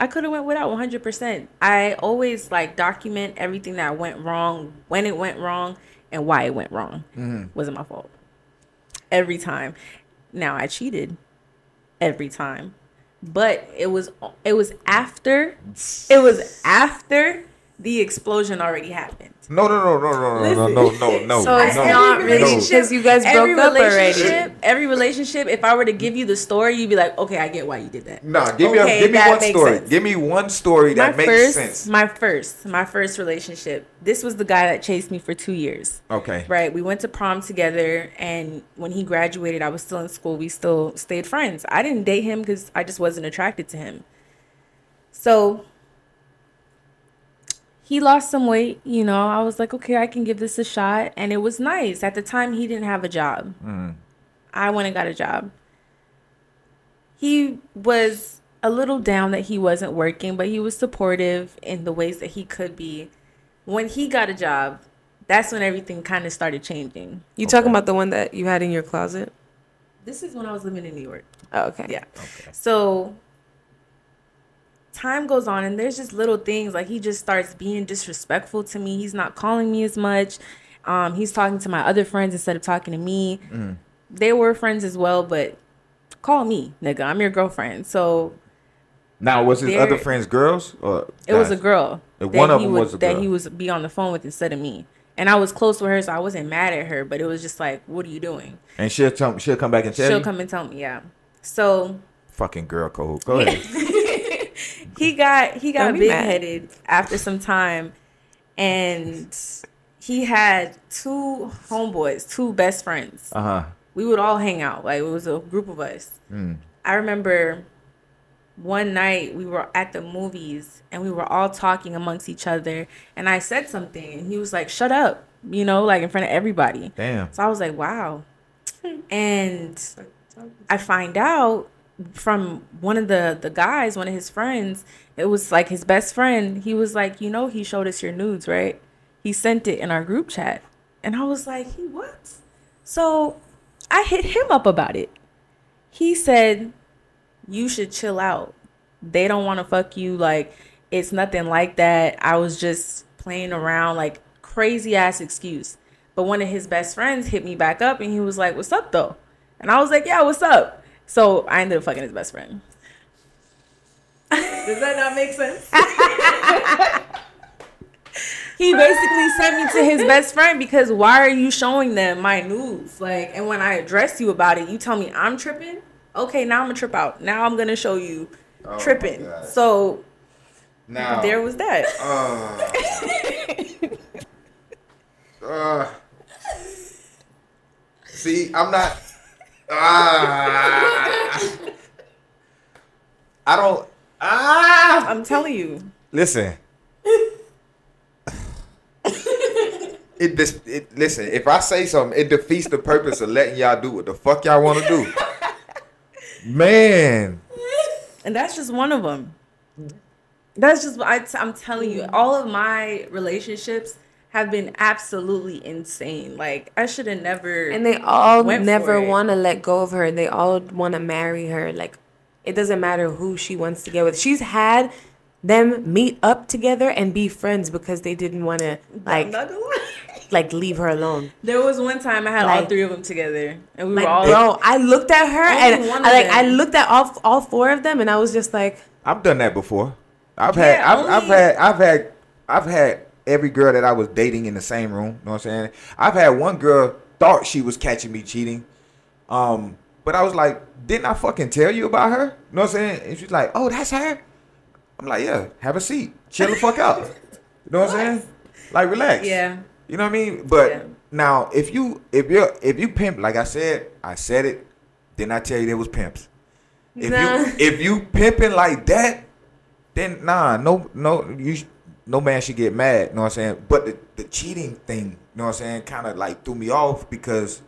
100%. I always, like, document everything that went wrong, when it went wrong, and why it went wrong. Mm-hmm. Wasn't my fault. Every time. Now I cheated every time, but it was after the explosion already happened. No. So it's not relationships. You guys broke up already. Every relationship. If I were to give you the story, you'd be like, okay, I get why you did that. No, give me one story. Give me one story that makes sense. My first relationship. This was the guy that chased me for 2 years. Okay. Right. We went to prom together, and when he graduated, I was still in school. We still stayed friends. I didn't date him because I just wasn't attracted to him. So. He lost some weight, you know. I was like, okay, I can give this a shot. And it was nice. At the time, he didn't have a job. Mm. I went and got a job. He was a little down that he wasn't working, but he was supportive in the ways that he could be. When he got a job, that's when everything kind of started changing. You talking about the one that you had in your closet? This is when I was living in New York. Oh, okay. Yeah. Okay. So... time goes on, and there's just little things like he just starts being disrespectful to me. He's not calling me as much. He's talking to my other friends instead of talking to me. Mm. They were friends as well, but call me, nigga. I'm your girlfriend. So now, was his other friends girls? Or guys? It was a girl. One of them was a girl that he was on the phone with instead of me. And I was close with her, so I wasn't mad at her, but it was just like, what are you doing? And she'll come back and tell you? She'll come and tell me, yeah. So. Fucking girl code. Go ahead. He got big-headed after some time, and he had two homeboys, two best friends. Uh-huh. We would all hang out. Like, it was a group of us. Mm. I remember one night we were at the movies and we were all talking amongst each other, and I said something and he was like, shut up, you know, like in front of everybody. Damn. So I was like, wow. And I find out from one of the guys, one of his friends, it was like his best friend. He was like, you know, he showed us your nudes, right? He sent it in our group chat. And I was like, he what? So I hit him up about it. He said, you should chill out. They don't want to fuck you. Like, it's nothing like that. I was just playing around, like, crazy ass excuse. But one of his best friends hit me back up and he was like, what's up though? And I was like, yeah, what's up? So I ended up fucking his best friend. Does that not make sense? He basically sent me to his best friend because why are you showing them my nudes? Like, and when I address you about it, you tell me I'm tripping. Okay, now I'm gonna trip out. Now I'm gonna show you tripping. So now there was that. See, I'm not. I don't. I'm telling you. Listen. Listen. If I say something, it defeats the purpose of letting y'all do what the fuck y'all want to do. Man, and that's just one of them. That's just I'm telling you, all of my relationships have been absolutely insane. Like, I should have never. And they all never want to let go of her. They all want to marry her. Like, it doesn't matter who she wants to get with. She's had them meet up together and be friends because they didn't want to like leave her alone. There was one time I had all three of them together, and we were all. Bro, I looked at her and I looked at all four of them, and I was just like, I've done that before. I've had every girl that I was dating in the same room. You know what I'm saying? I've had one girl thought she was catching me cheating, but I was like, didn't I fucking tell you about her? You know what I'm saying? And she's like, oh, that's her. I'm like, yeah, have a seat, chill the fuck out. You know what I'm saying? Like, relax. Yeah. You know what I mean? But now, if you pimp, like I said it, didn't I tell you there was pimps? If you pimping like that, then no man should get mad. You know what I'm saying? But the cheating thing, you know what I'm saying, kind of like threw me off because,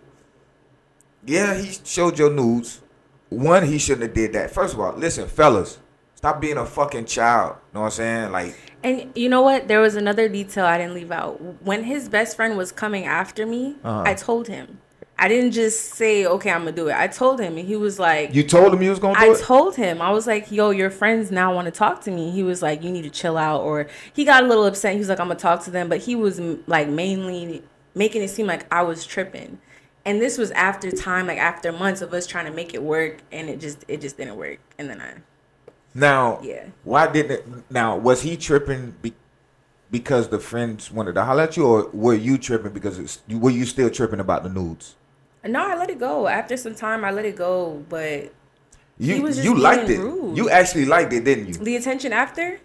yeah, he showed your nudes. One, he shouldn't have did that. First of all, listen, fellas, stop being a fucking child. You know what I'm saying? Like. And you know what? There was another detail I didn't leave out. When his best friend was coming after me, I told him. I didn't just say, okay, I'm going to do it. I told him. And he was like. You told him you was going to do it? I told him. I was like, yo, your friends now want to talk to me. He was like, you need to chill out. Or he got a little upset. He was like, I'm going to talk to them. But he was like mainly making it seem like I was tripping. And this was after time, like after months of us trying to make it work. And it just didn't work. And then I. Now, yeah. Why didn't it? Now, was he tripping because the friends wanted to holler at you, or were you tripping because were you still tripping about the nudes? No, I let it go. After some time, I let it go, but you he was just you liked it. Rude. You actually liked it, didn't you? The attention after.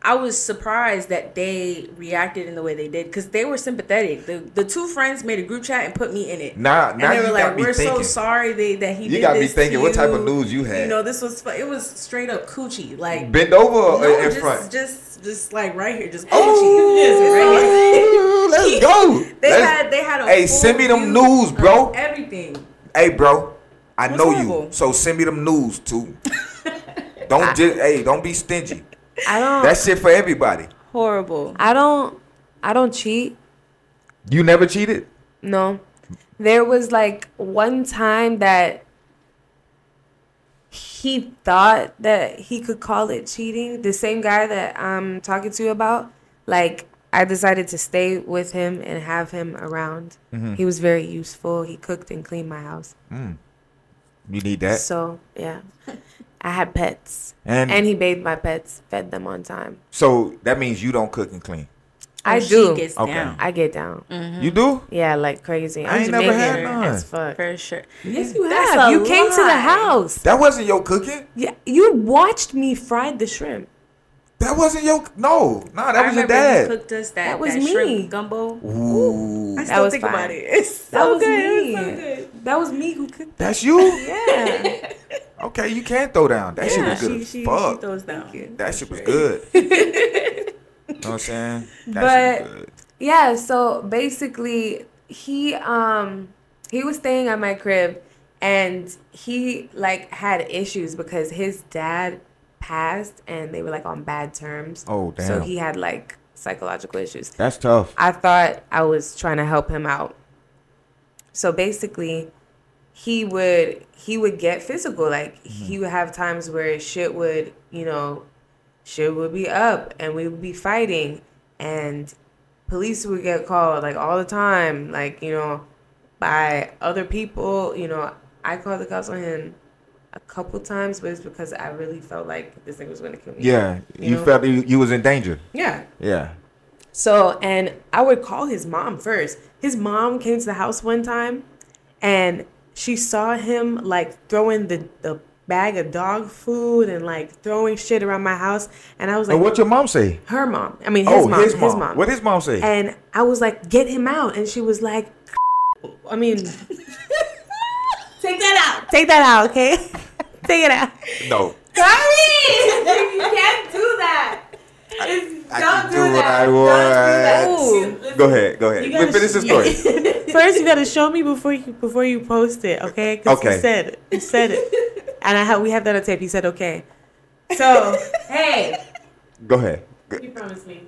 I was surprised that they reacted in the way they did because they were sympathetic. The two friends made a group chat and put me in it. Now and they were like, "We're so sorry that he did this." You got me thinking, what type of news you had? You know, this was it was straight up coochie, like bend over in front, just like right here, just coochie. Oh, right here. Let's go. They had a. Hey, send me them news, bro. Everything. Hey, bro. I know you, so send me them news too. Don't be stingy. I don't. That shit for everybody. Horrible. I don't cheat. You never cheated? No. There was like one time that he thought that he could call it cheating. The same guy that I'm talking to you about, like. I decided to stay with him and have him around. Mm-hmm. He was very useful. He cooked and cleaned my house. Mm. You need that. So, yeah. I had pets. And he bathed my pets, fed them on time. So, that means you don't cook and clean. I do. She gets down. I get down. Mm-hmm. You do? Yeah, like crazy. I ain't never had none. As fuck. For sure. Yes, you have. You came to the house. That wasn't your cooking? Yeah, you watched me fry the shrimp. That wasn't your... No, that was your dad. You cooked us that was that me. Shrimp gumbo. Ooh. I still think fine. About it. It's so that was good. Me. It was so good. That was me who cooked. That's you? Yeah. Okay, you can throw down. That shit was good as fuck. She throws down. That shit was good. You know what I'm saying? That shit was good. Yeah, so basically, he was staying at my crib, and he, like, had issues because his dad... passed and they were like on bad terms. Oh, damn. So he had like psychological issues. That's tough. I thought I was trying to help him out. So basically he would get physical. Like he would have times where shit would be up and we would be fighting and police would get called like all the time, like, you know, by other people. You know, I called the cops on him a couple times, but it's because I really felt like this thing was going to kill me. Yeah, you felt you was in danger. Yeah. Yeah. So, and I would call his mom first. His mom came to the house one time, and she saw him, like, throwing the bag of dog food and, like, throwing shit around my house. And I was like... And what'd your mom say? Her mom. I mean, his mom. What'd his mom say? And I was like, get him out. And she was like... I mean... Take that out. Take that out, okay? Take it out. No. Sorry! You can't do that. Don't do that. Go ahead. You gotta finish the story. First, you got to show me before you post it, okay? Because okay. You said it. And we have that on tape. You said okay. So, hey. Go ahead. You promised me.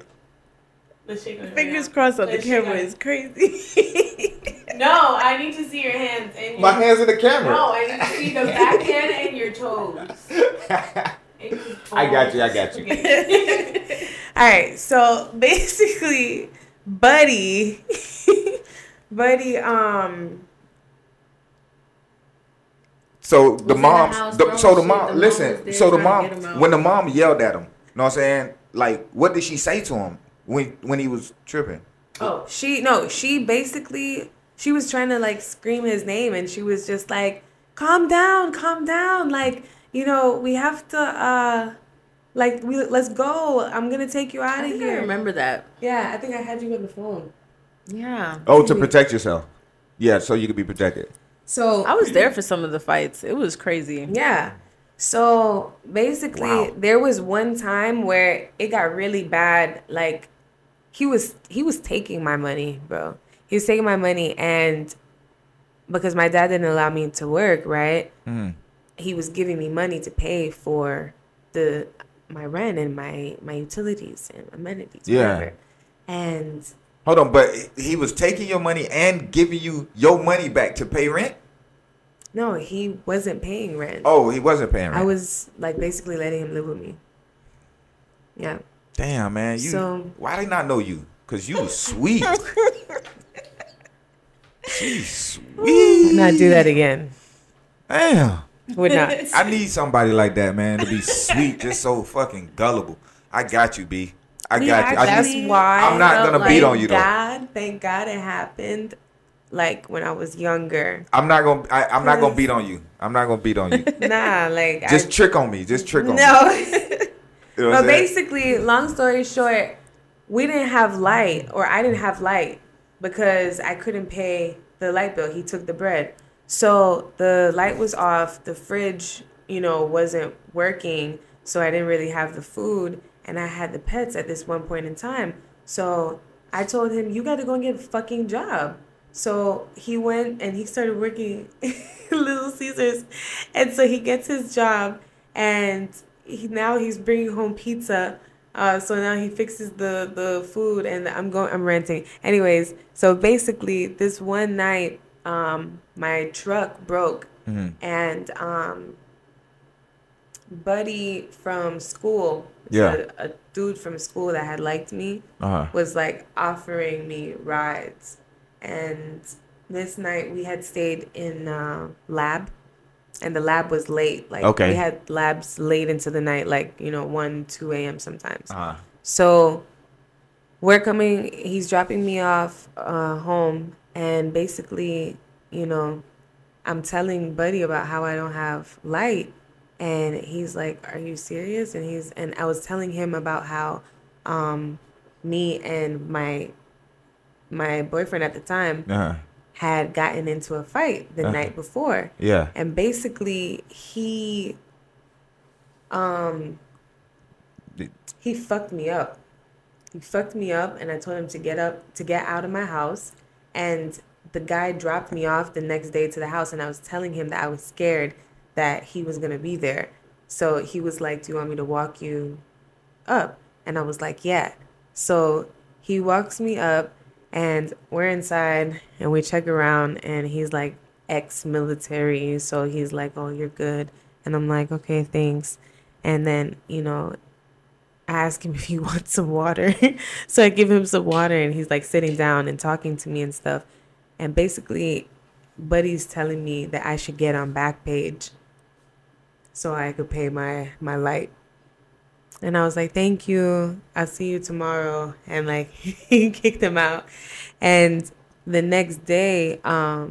Fingers crossed on the camera is crazy. No, I need to see your hands. And my hands in the camera. No, I need to see the back hand and your toes. And your toes. I got you. Okay. All right, so basically, Buddy, So the mom, when the mom yelled at him, you know what I'm saying? Like, what did she say to him? When he was tripping. Oh, she was trying to like scream his name, and she was just like, calm down. Like, you know, we have to, let's go. I'm going to take you out of here. I remember that. Yeah. I think I had you on the phone. Yeah. Oh, to protect yourself. Yeah. So you could be protected. So I was there for some of the fights. It was crazy. Yeah. So basically there was one time where it got really bad. Like, He was taking my money, bro. He was taking my money, and because my dad didn't allow me to work, right? Mm. He was giving me money to pay for my rent and my utilities and amenities, whatever. And hold on, but he was taking your money and giving you your money back to pay rent? No, he wasn't paying rent. Oh, he wasn't paying rent. I was like basically letting him live with me. Yeah. Damn, man. Why they not know you? Because you sweet. She's sweet. Not do that again. Damn. We're not. I need somebody like that, man, to be sweet, just so fucking gullible. I got you, B. I got you. That's why I'm not going to beat on you, though. Thank God it happened, like, when I was younger. I'm not going to beat on you. I'm not going to beat on you. Nah, like... Just trick on me. No. But basically, long story short, we didn't have light, or I didn't have light, because I couldn't pay the light bill. He took the bread. So the light was off. The fridge, wasn't working. So I didn't really have the food. And I had the pets at this one point in time. So I told him, you got to go and get a fucking job. So he went and he started working Little Caesars. And so he gets his job, and... Now he's bringing home pizza, so now he fixes the food, and I'm ranting. Anyways, so basically, this one night, my truck broke, and buddy from school, a dude from school that had liked me, was like offering me rides, and this night we had stayed in lab. And the lab was late. Like, we had labs late into the night, like, 1, 2 a.m. sometimes. So we're coming, he's dropping me off home, and basically, you know, I'm telling Buddy about how I don't have light, and he's like, are you serious? And I was telling him about how me and my boyfriend at the time had gotten into a fight the night before. Yeah. And basically he fucked me up. He fucked me up, and I told him to get out of my house. And the guy dropped me off the next day to the house, and I was telling him that I was scared that he was going to be there. So he was like, do you want me to walk you up? And I was like, yeah. So he walks me up, and we're inside, and we check around, and he's like ex-military. So he's like, oh, you're good. And I'm like, okay, thanks. And then, you know, I ask him if he wants some water. So I give him some water, and he's like sitting down and talking to me and stuff. And basically, Buddy's telling me that I should get on Backpage so I could pay my light. And I was like, thank you. I'll see you tomorrow. And like, he kicked him out. And the next day, my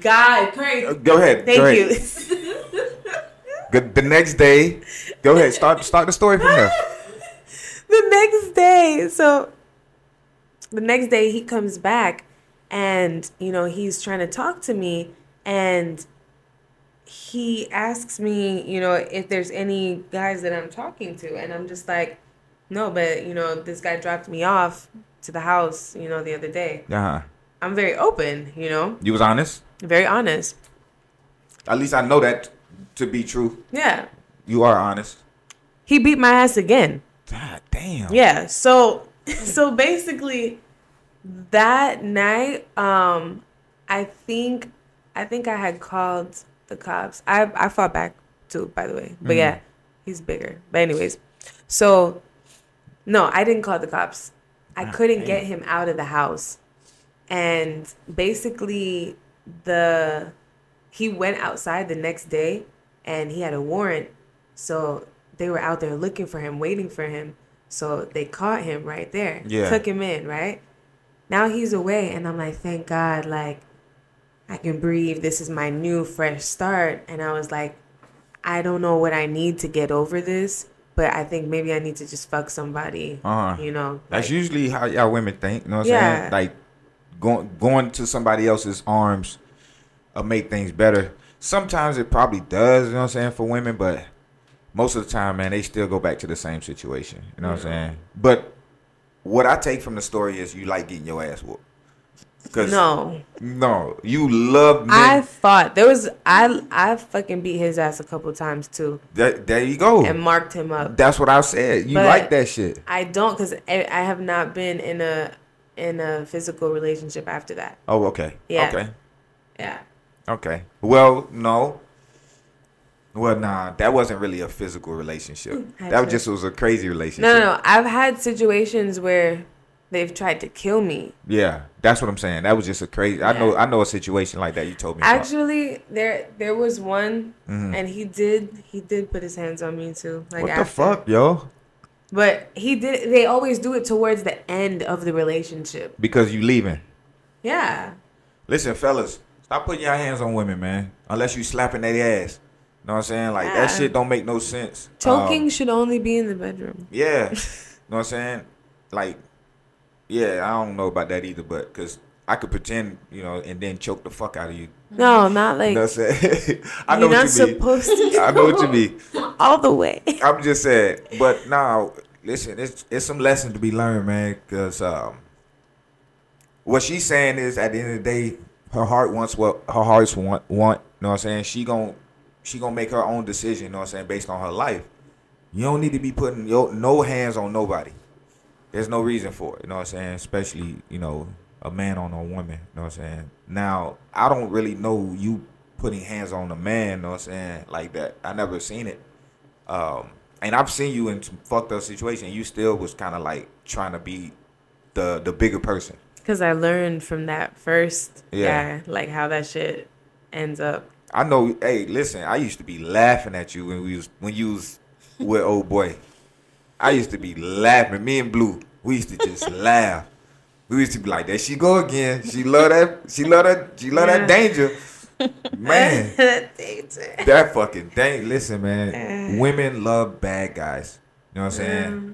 God, crazy. Go ahead. Thank you. The next day, go ahead. Start the story from there. The next day, he comes back, and you know he's trying to talk to me, and he asks me, you know, if there's any guys that I'm talking to, and I'm just like, no, but you know this guy dropped me off to the house, you know, the other day. I'm very open, you know. You was honest. Very honest. At least I know that to be true. Yeah. You are honest. He beat my ass again. God damn. Yeah. So basically that night, I think I had called the cops. I fought back too, by the way. But yeah, he's bigger. But anyways, so no, I didn't call the cops. I couldn't get him out of the house. And basically he went outside the next day, and he had a warrant. So they were out there looking for him, waiting for him. So they caught him right there. Yeah. Took him in, right? Now he's away, and I'm like, thank God, like, I can breathe. This is my new fresh start. And I was like, I don't know what I need to get over this, but I think maybe I need to just fuck somebody, you know? That's like, usually how y'all women think, you know what I'm saying? Like, going to somebody else's arms make things better. Sometimes it probably does, you know what I'm saying, for women, but most of the time, man, they still go back to the same situation, you know what I'm saying? But what I take from the story is you like getting your ass whooped. No, you love men. I fought. I fucking beat his ass a couple times too. There you go. And marked him up. That's what I said. You like that shit. I don't, because I have not been in a physical relationship after that. Oh, okay. Yeah. Okay. Yeah. Okay. Well, no. Well, nah, that wasn't really a physical relationship. That was just a crazy relationship. No. I've had situations where they've tried to kill me. Yeah, that's what I'm saying. That was just a crazy. Yeah. I know a situation like that you told me about. Actually, there was one, and he did put his hands on me too. Like, what the fuck, yo? But he did. They always do it towards the end of the relationship. Because you leaving. Yeah. Listen, fellas. Stop putting your hands on women, man. Unless you slapping their ass. You know what I'm saying? Like, that shit don't make no sense. Choking should only be in the bedroom. Yeah. You know what I'm saying? Like, yeah, I don't know about that either, but because I could pretend, you know, and then choke the fuck out of you. No, not like. You know what I'm saying? I know what you mean. You're not supposed to. I know what you mean. All the way. I'm just saying. But, no, listen, it's some lessons to be learned, man, because what she's saying is, at the end of the day, her heart wants what her hearts want, you know what I'm saying? She gonna make her own decision, you know what I'm saying, based on her life. You don't need to be putting no hands on nobody. There's no reason for it, you know what I'm saying? Especially, you know, a man on a woman, you know what I'm saying? Now, I don't really know you putting hands on a man, you know what I'm saying, like that. I never seen it. And I've seen you in some fucked up situation. You still was kind of like trying to be the bigger person. Because I learned from that first guy, like how that shit ends up. I know. Hey, listen, I used to be laughing at you when you was with old boy. I used to be laughing. Me and Blue, we used to just laugh. We used to be like, there she go again. She love that. She love that danger. Man, that fucking thing. Listen, man, women love bad guys. You know what I'm saying?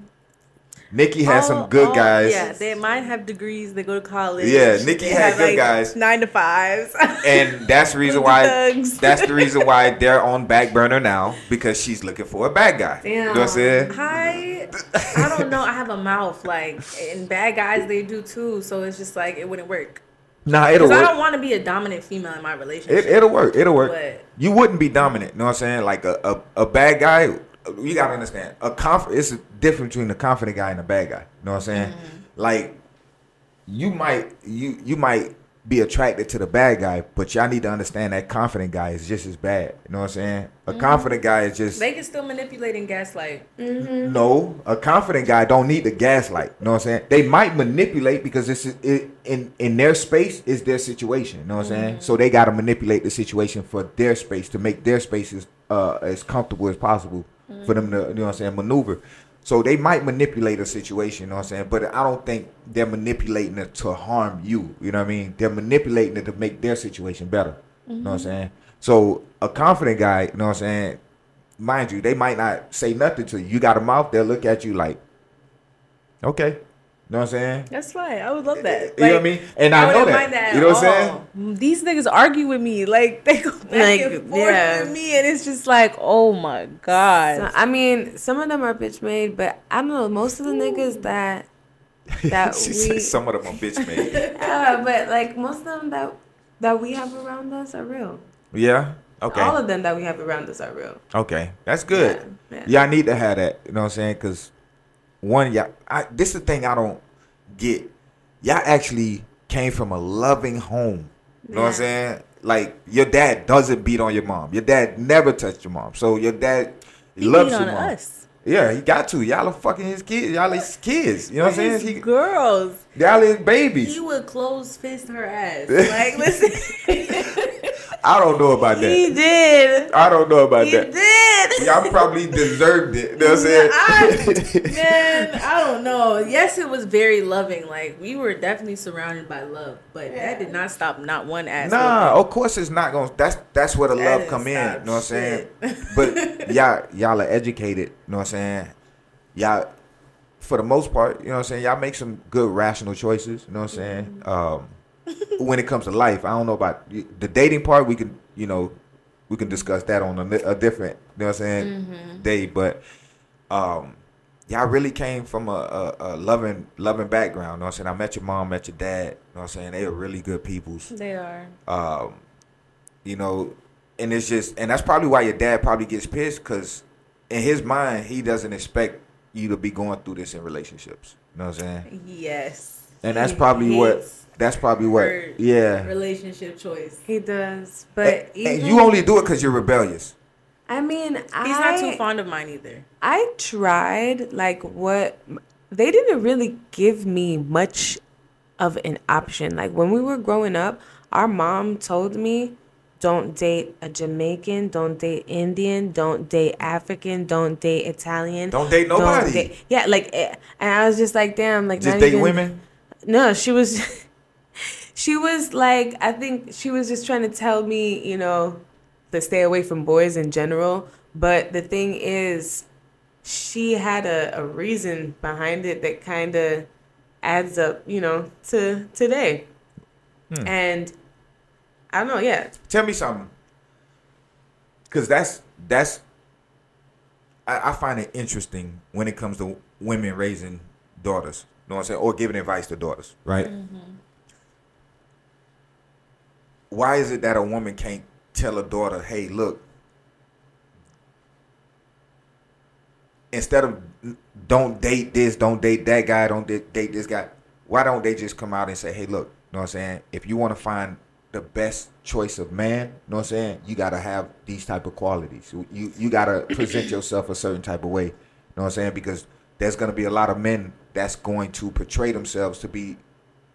Nikki has some good guys. Yeah, they might have degrees. They go to college. Yeah, Nikki had good guys. 9 to 5s. And that's the reason why. Thugs. That's the reason why they're on back burner now, because she's looking for a bad guy. Damn. You know what I'm saying? I don't know. I have a mouth, like, and bad guys they do too. So it's just like it wouldn't work. Nah, it'll work. Because I don't want to be a dominant female in my relationship. It'll work. But you wouldn't be dominant. You know what I'm saying? Like a bad guy. You gotta understand. It's a difference between a confident guy and a bad guy. You know what I'm saying? Mm-hmm. Like, you might be attracted to the bad guy, but y'all need to understand that confident guy is just as bad. You know what I'm saying? A confident guy is just... They can still manipulate and gaslight. Mm-hmm. No, a confident guy don't need to gaslight. You know what I'm saying? They might manipulate because in their space is their situation. You know what I'm saying? So they got to manipulate the situation for their space to make their space as comfortable as possible for them to, you know what I'm saying, maneuver. So they might manipulate a situation, you know what I'm saying? But I don't think they're manipulating it to harm you. You know what I mean? They're manipulating it to make their situation better. Mm-hmm. You know what I'm saying? So a confident guy, you know what I'm saying, mind you, they might not say nothing to you. You got a mouth, they'll look at you like, okay. You know what I'm saying? That's right. I would love that. Like, you know what I mean? And I know that. You know what I'm saying? These niggas argue with me. Like, they go back and forth with me. And it's just like, oh, my God. So, I mean, some of them are bitch made, but I don't know. Most of the niggas that she said some of them are bitch made. Yeah, but, like, most of them that we have around us are real. Yeah? Okay. All of them that we have around us are real. Okay. That's good. Yeah, I need to have that. You know what I'm saying? Because... One, y'all, this is the thing I don't get. Y'all actually came from a loving home. You know what I'm saying? Like, your dad doesn't beat on your mom. Your dad never touched your mom. So your dad loves your mom. He beat on us. Yeah, he got to. Y'all are fucking his kids. Y'all his kids. You know what I'm saying? His girls. Y'all his babies. He would close fist her ass. Like, listen. I don't know about that. He did. I don't know about that. He did. Y'all probably deserved it. You know what I'm saying? I don't know. Yes, it was very loving. Like, we were definitely surrounded by love, but that did not stop not one ass. Nah, of course it's not going to. That's where the love come in. You know what I'm saying? But y'all are educated. You know what I'm saying? Y'all, for the most part, you know what I'm saying? Y'all make some good rational choices. You know what I'm saying? Mm-hmm. When it comes to life, I don't know about the dating part. We can, you know, discuss that on a different, you know what I'm saying, day. But y'all really came from a loving background. You know what I'm saying? I met your mom, met your dad. You know what I'm saying? They are really good peoples. They are. You know, and it's just, and that's probably why your dad probably gets pissed, because in his mind he doesn't expect you to be going through this in relationships. You know what I'm saying? Yes. And that's probably what. That's probably what, yeah. Relationship choice. He does, but and you only do it because you're rebellious. I mean, he's not too fond of mine either. I tried, like, what they didn't really give me much of an option. Like, when we were growing up, our mom told me, "Don't date a Jamaican, don't date Indian, don't date African, don't date Italian, don't date nobody." Yeah, like, and I was just like, damn, like, just date women. No, she was. She was like, I think she was just trying to tell me, you know, to stay away from boys in general. But the thing is, she had a reason behind it that kind of adds up, you know, to today. And I don't know, Tell me something. Because I find it interesting when it comes to women raising daughters, you know what I'm saying, or giving advice to daughters, right? Mm-hmm. Why is it that a woman can't tell a daughter, hey, look, instead of don't date this, don't date that guy, don't date this guy, why don't they just come out and say, hey, look, you know what I'm saying, if you want to find the best choice of man, you know what I'm saying, you got to have these type of qualities. You got to present yourself a certain type of way, you know what I'm saying, because there's going to be a lot of men that's going to portray themselves to be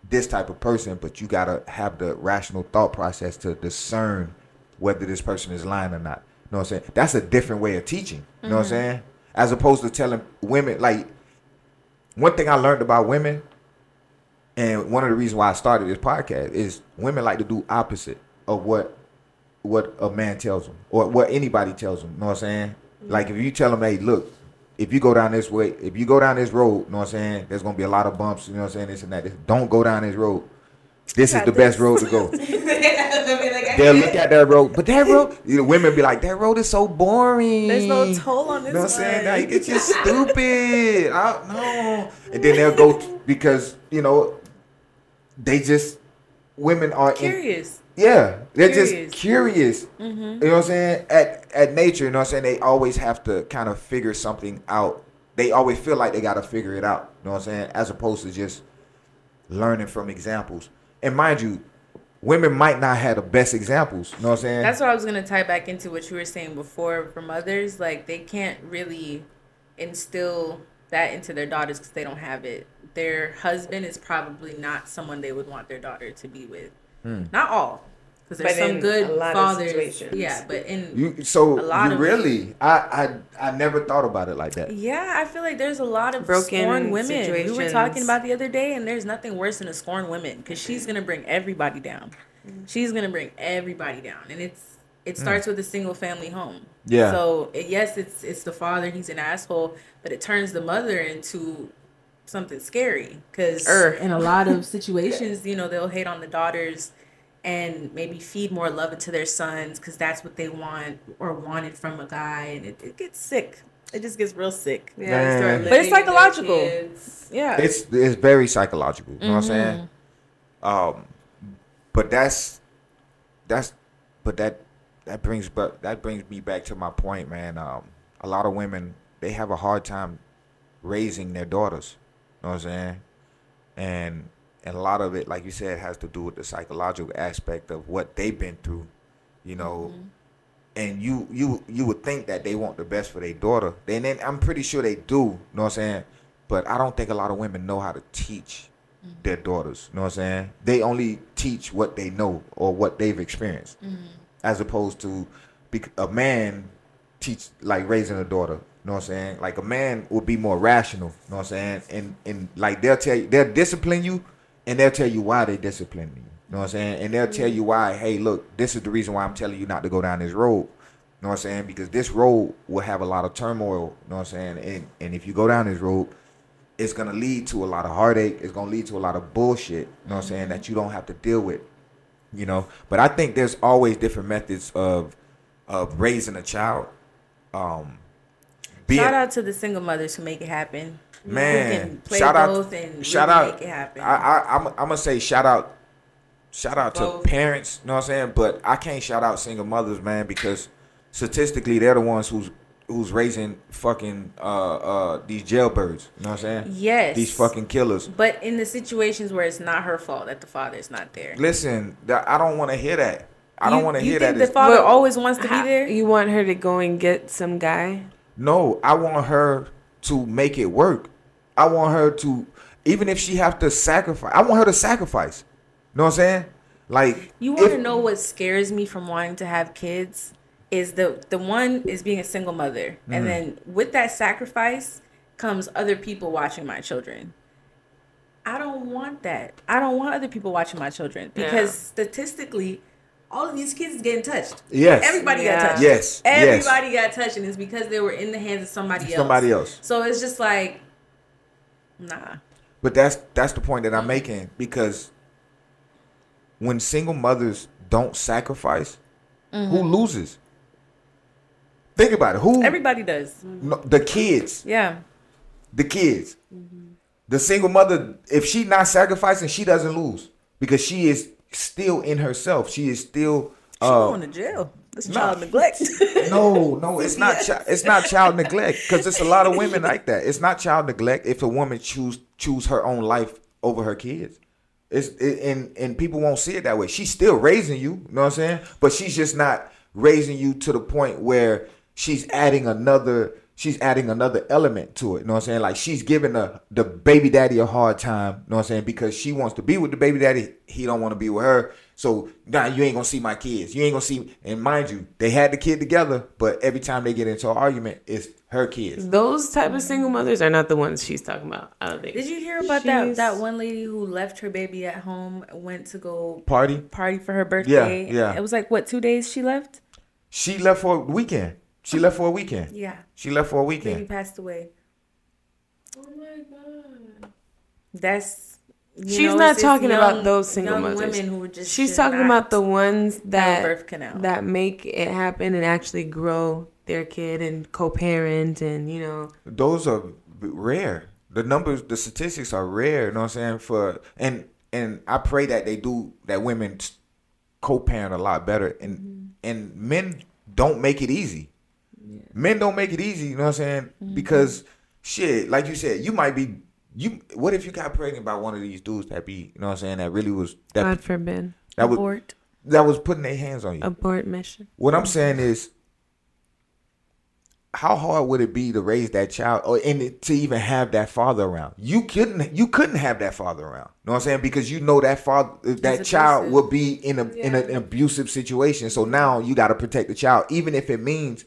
this type of person, but you gotta have the rational thought process to discern whether this person is lying or not. You know what I'm saying? That's a different way of teaching. You know what I'm saying? as opposed to telling women, like, one thing I learned about women, and one of the reasons why I started this podcast, is women like to do opposite of what a man tells them or what anybody tells them. You know what I'm saying? Mm-hmm. Like, if you tell them, hey, look, if you go down this way, if you go down this road, you know what I'm saying, there's going to be a lot of bumps, you know what I'm saying, this and that. Don't go down this road. This is the best road to go. They'll look at that road. But that road, you know, women be like, that road is so boring. There's no toll on this road. You know what I'm saying? Now you get just stupid. I don't know. And then they'll go because, you know, they just, women are curious. Yeah. They're just curious. Mm-hmm. You know what I'm saying? At nature, you know what I'm saying? They always have to kind of figure something out. They always feel like they got to figure it out. You know what I'm saying? As opposed to just learning from examples. And mind you, women might not have the best examples. You know what I'm saying? That's what I was going to tie back into what you were saying before from mothers. Like, they can't really instill that into their daughters because they don't have it. Their husband is probably not someone they would want their daughter to be with. Hmm. Not all. Because there's some good fathers. Yeah, but in a lot of really, I never thought about it like that. Yeah, I feel like there's a lot of scorned women. We were talking about the other day, and there's nothing worse than a scorned woman because she's going to bring everybody down. She's going to bring everybody down. And it starts with a single family home. Yeah. So, yes, it's the father. He's an asshole. But it turns the mother into something scary because in a lot of situations, you know, they'll hate on the daughters and maybe feed more love into their sons because that's what they want or wanted from a guy. And it gets sick. It just gets real sick. Yeah, but it's psychological. Yeah. It's very psychological. You know what I'm saying? But that brings me back to my point, man. A lot of women, they have a hard time raising their daughters. You know what I'm saying? And a lot of it, like you said, has to do with the psychological aspect of what they've been through, you know. Mm-hmm. And you would think that they want the best for their daughter. And then I'm pretty sure they do, you know what I'm saying? But I don't think a lot of women know how to teach their daughters, you know what I'm saying? They only teach what they know or what they've experienced as opposed to a man teach, like, raising a daughter. You know what I'm saying? Like, a man would be more rational, you know what I'm saying? And like, they'll tell you, they'll discipline you, and they'll tell you why they disciplined you. You know what I'm saying? And they'll tell you why, hey, look, this is the reason why I'm telling you not to go down this road. You know what I'm saying? Because this road will have a lot of turmoil. You know what I'm saying? And if you go down this road, it's going to lead to a lot of heartache. It's going to lead to a lot of bullshit, you know what I'm saying, that you don't have to deal with, you know? But I think there's always different methods of raising a child. Shout out to the single mothers who make it happen. Man, shout out! Make it happen. I'm gonna say shout out both to parents. You know what I'm saying? But I can't shout out single mothers, man, because statistically they're the ones who's raising fucking these jailbirds. You know what I'm saying? Yes. These fucking killers. But in the situations where it's not her fault that the father is not there. Listen, I don't want to hear that. I don't want to hear that. You think the father always wants to be there? You want her to go and get some guy? No, I want her to make it work. I want her to, even if she have to sacrifice, I want her to sacrifice. You know what I'm saying? Like, you want to know what scares me from wanting to have kids is the one is being a single mother. Mm-hmm. And then with that sacrifice comes other people watching my children. I don't want that. I don't want other people watching my children because statistically, all of these kids getting touched. Yes. Everybody got touched. Yes. Everybody got touched, and it's because they were in the hands of somebody else. So it's just like, nah. But that's the point that I'm making, because when single mothers don't sacrifice, who loses? Think about it. Who? Everybody does. No, the kids. Yeah. The kids. Mm-hmm. The single mother, if she not sacrificing, she doesn't lose because she is still in herself. She is still going to jail. That's child neglect. No, it's not. It's not child neglect, because it's a lot of women like that. It's not child neglect if a woman choose her own life over her kids. And people won't see it that way. She's still raising you. You know what I'm saying? But she's just not raising you to the point where she's adding another she's adding another element to it. You know what I'm saying? Like, she's giving the baby daddy a hard time. You know what I'm saying? Because she wants to be with the baby daddy. He don't want to be with her. So, nah, you ain't going to see my kids. You ain't going to see. And mind you, they had the kid together, but every time they get into an argument, it's her kids. Those type of single mothers are not the ones she's talking about, I don't think. Did you hear about that one lady who left her baby at home, went to go party for her birthday? Yeah. It was like, what, 2 days she left? She left for a weekend. She left for a weekend. Yeah. She left for a weekend. Baby passed away. Oh my God. That's. She's not talking about those single mothers. Women who just. She's talking about the ones that make it happen and actually grow their kid and co-parent and, you know. Those are rare. The numbers, the statistics are rare. You know what I'm saying? And I pray that they do, that women co-parent a lot better. And and men don't make it easy. Yeah. Men don't make it easy, you know what I'm saying? Mm-hmm. Because shit, like you said, you might be what if you got pregnant by one of these dudes that be, you know what I'm saying, that really was that, God forbid. That abort. That was putting their hands on you. Abort mission. What I'm saying is, how hard would it be to raise that child and to even have that father around? You couldn't have that father around. You know what I'm saying? Because you know that father, that child will be in an abusive situation. So now you got to protect the child, even if it means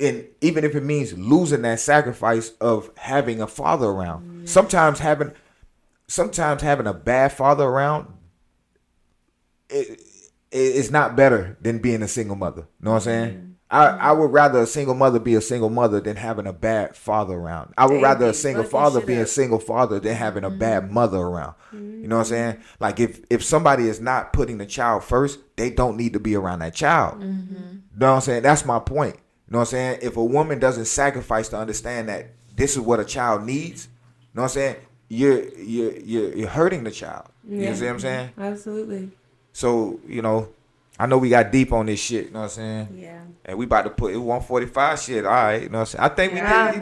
losing that sacrifice of having a father around. Mm-hmm. Sometimes having a bad father around, it's not better than being a single mother. You know what I'm saying? Mm-hmm. I would rather a single mother be a single mother than having a bad father around. I would rather a single father be a single father than having a bad mother around. Mm-hmm. You know what I'm saying? Like, if somebody is not putting the child first, they don't need to be around that child. Mm-hmm. You know what I'm saying? That's my point. You know what I'm saying? If a woman doesn't sacrifice to understand that this is what a child needs, you know what I'm saying? You're hurting the child. Yeah. You know what I'm saying? Absolutely. So, you know, I know we got deep on this shit, you know what I'm saying? Yeah. And we about to put it 145 shit, all right, you know what I'm saying? I think we did,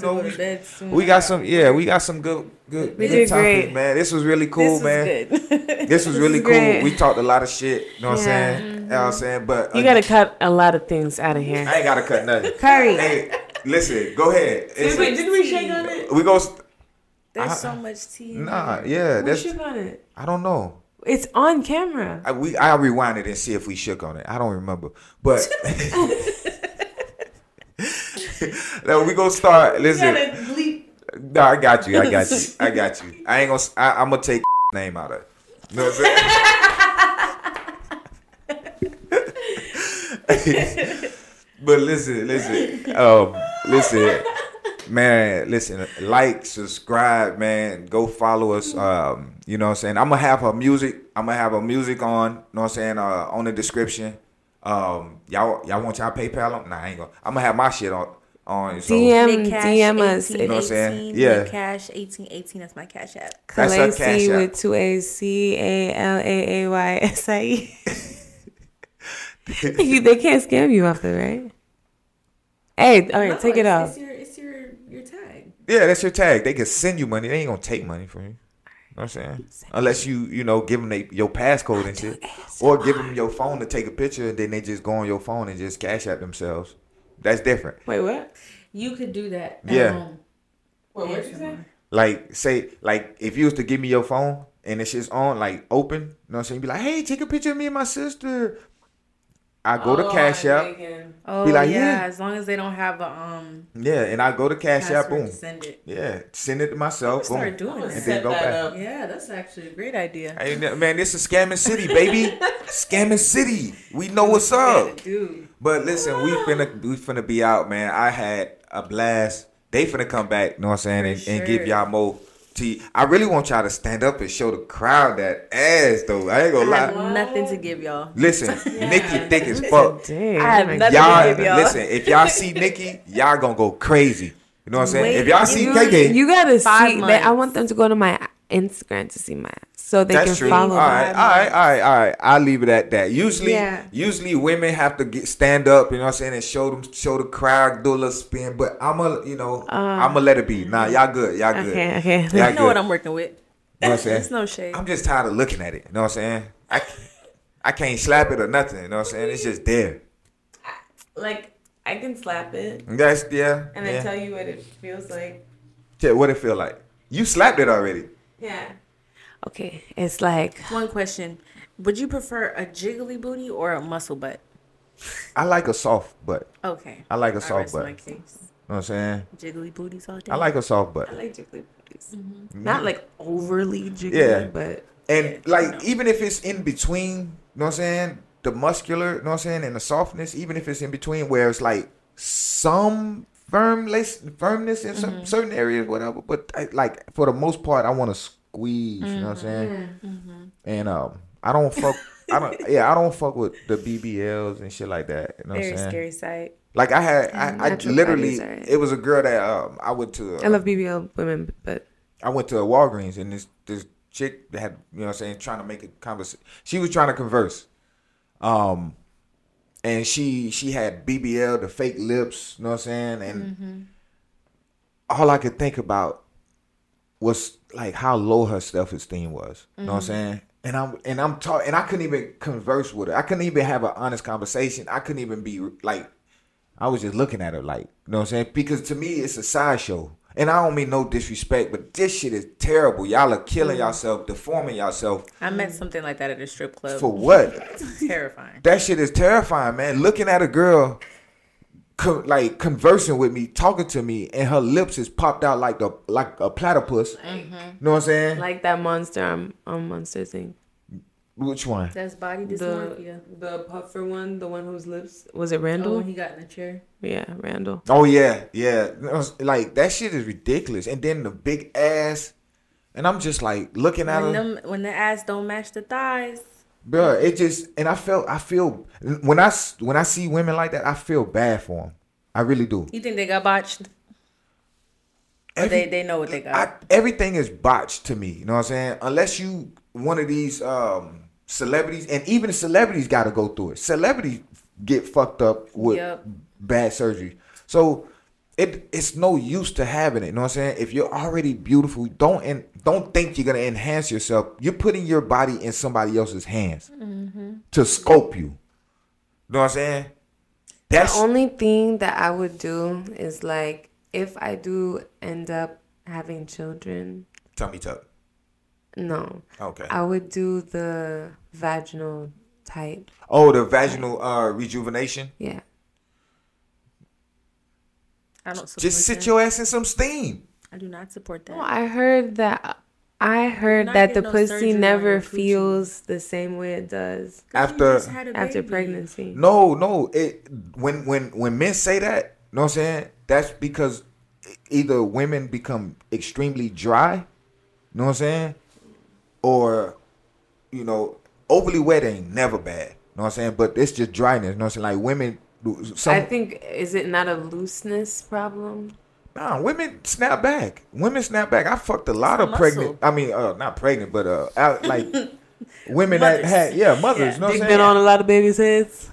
you know, we got some good topics, great. Man. This was really cool, man. This was really cool. We talked a lot of shit, you know what I'm saying? Mm-hmm. You know what I'm saying? But you got to cut a lot of things out of here. I ain't got to cut nothing. Curry. Hey, listen, go ahead. Didn't we shake on it? We go there's so much tea. Nah, yeah. We shook on it. I don't know. It's on camera. I'll rewind it and see if we shook on it. I don't remember. But no, we gonna start. Listen. No, I got you. I ain't gonna. I'm gonna take name out of it. You know what I'm saying? But listen. Man, listen, like, subscribe, man. Go follow us. You know what I'm saying? I'm going to have her music on, you know what I'm saying, on the description. Y'all want y'all PayPal on? Nah, I ain't going to. I'm going to have my shit on so. DM us. You know what I'm saying? Yeah. Cash 1818. That's my Cash App. That's our Cash App. With 2 A's. Calaaysie. They can't scam you off it, right? Hey, all right, take it off. Your tag. Yeah, that's your tag. They can send you money. They ain't gonna take money from you. You know what I'm saying? Unless you know, give them your passcode and shit, or give them your phone to take a picture, and then they just go on your phone and just Cash App themselves. That's different. Wait, what? You could do that at home. Wait, what you say? Like, if you was to give me your phone and it's just on, like, open. You know what I'm saying? Be like, hey, take a picture of me and my sister. I go to Cash App. Be like, yeah, as long as they don't have a Yeah, and I go to Cash App. Boom. Send it. Yeah, send it to myself. Boom. Start doing it. And then go back. Up. Yeah, that's actually a great idea. Hey, man, this is Scamming City, baby. Scamming City. We know what's up. But listen, we finna be out, man. I had a blast. They finna come back. You know what I'm saying? And give y'all more. I really want y'all to stand up and show the crowd that ass, though. I ain't gonna lie. I have nothing to give y'all. Listen, Nikki thick as fuck. Damn. I have nothing to give y'all. Listen, if y'all see Nikki, y'all gonna go crazy. You know what I'm saying? If y'all see KK. You gotta see that. I want them to go to my Instagram to see my ass. So they can follow. All right. I'll leave it at that. Usually women have to stand up, you know what I'm saying, and show the crowd, do a little spin. But I'ma let it be. Nah, y'all good. Okay. Y'all know what I'm working with. You know what I'm saying? It's no shade. I'm just tired of looking at it. You know what I'm saying? I can't slap it or nothing. You know what I'm saying? It's just there. Like, I can slap it. That's, yeah. And then tell you what it feels like. Yeah, what it feel like. You slapped it already. Yeah. Okay, it's like... One question. Would you prefer a jiggly booty or a muscle butt? I like a soft butt. Okay. I like a soft butt. You know what I'm saying? Jiggly booties all day. I like a soft butt. I like jiggly booties. Mm-hmm. Not like overly jiggly, but... And like, even if it's in between, you know what I'm saying? The muscular, you know what I'm saying? And the softness, even if it's in between where it's like some... firmness in some certain areas, whatever. But I, like for the most part, I want to squeeze. You know what I'm saying? Mm-hmm. And I don't fuck. I don't fuck with the BBLs and shit like that. You know what I'm saying? Very scary sight. Like I had, I literally, it was a girl that I went to. I love BBL women, but I went to a Walgreens and this chick that had, you know what I'm saying, trying to make a conversation. She was trying to converse. And she had BBL, the fake lips, you know what I'm saying? And all I could think about was like how low her self-esteem was. You know what I'm saying? And I'm talking, and I couldn't even converse with her. I couldn't even have an honest conversation. I couldn't even be like, I was just looking at her like, you know what I'm saying? Because to me, it's a sideshow. And I don't mean no disrespect, but this shit is terrible. Y'all are killing yourself, deforming yourself. I met something like that at a strip club. For what? Terrifying. That shit is terrifying, man. Looking at a girl, like conversing with me, talking to me, and her lips is popped out like a platypus. Mm-hmm. You know what I'm saying? Like that monster on Monster thing. Which one? That's body dysmorphia. The puffer one, the one whose lips. Was it Randall? Oh, when he got in the chair. Yeah, Randall. Oh, yeah. Like, that shit is ridiculous. And then the big ass. And I'm just, like, looking at him. When the ass don't match the thighs. Bruh, it just, and I feel, when I see women like that, I feel bad for them. I really do. You think they got botched? They know what they got. Everything is botched to me. You know what I'm saying? Unless you one of these... celebrities, and even celebrities got to go through it. Celebrities get fucked up with bad surgery. So it's no use to having it. You know what I'm saying? If you're already beautiful, don't think you're going to enhance yourself. You're putting your body in somebody else's hands to sculpt you. You know what I'm saying? That's the only thing that I would do is like, if I do end up having children. Tummy tuck. No. Okay. I would do the vaginal type. Oh, the vaginal rejuvenation? Yeah. I don't support Just sit that. Your ass in some steam. I do not support that. No, I heard that the pussy never feels the same way it does after pregnancy. No. When men say that, you know what I'm saying? That's because either women become extremely dry, you know what I'm saying? Or, you know, overly wet ain't never bad. You know what I'm saying? But it's just dryness. You know what I'm saying? Like women... I think, is it not a looseness problem? Nah, women snap back. I fucked a lot of pregnant... I mean, not pregnant, but like women mothers. That had... Yeah, mothers. Yeah. You know what I'm saying? Been on a lot of babies' heads.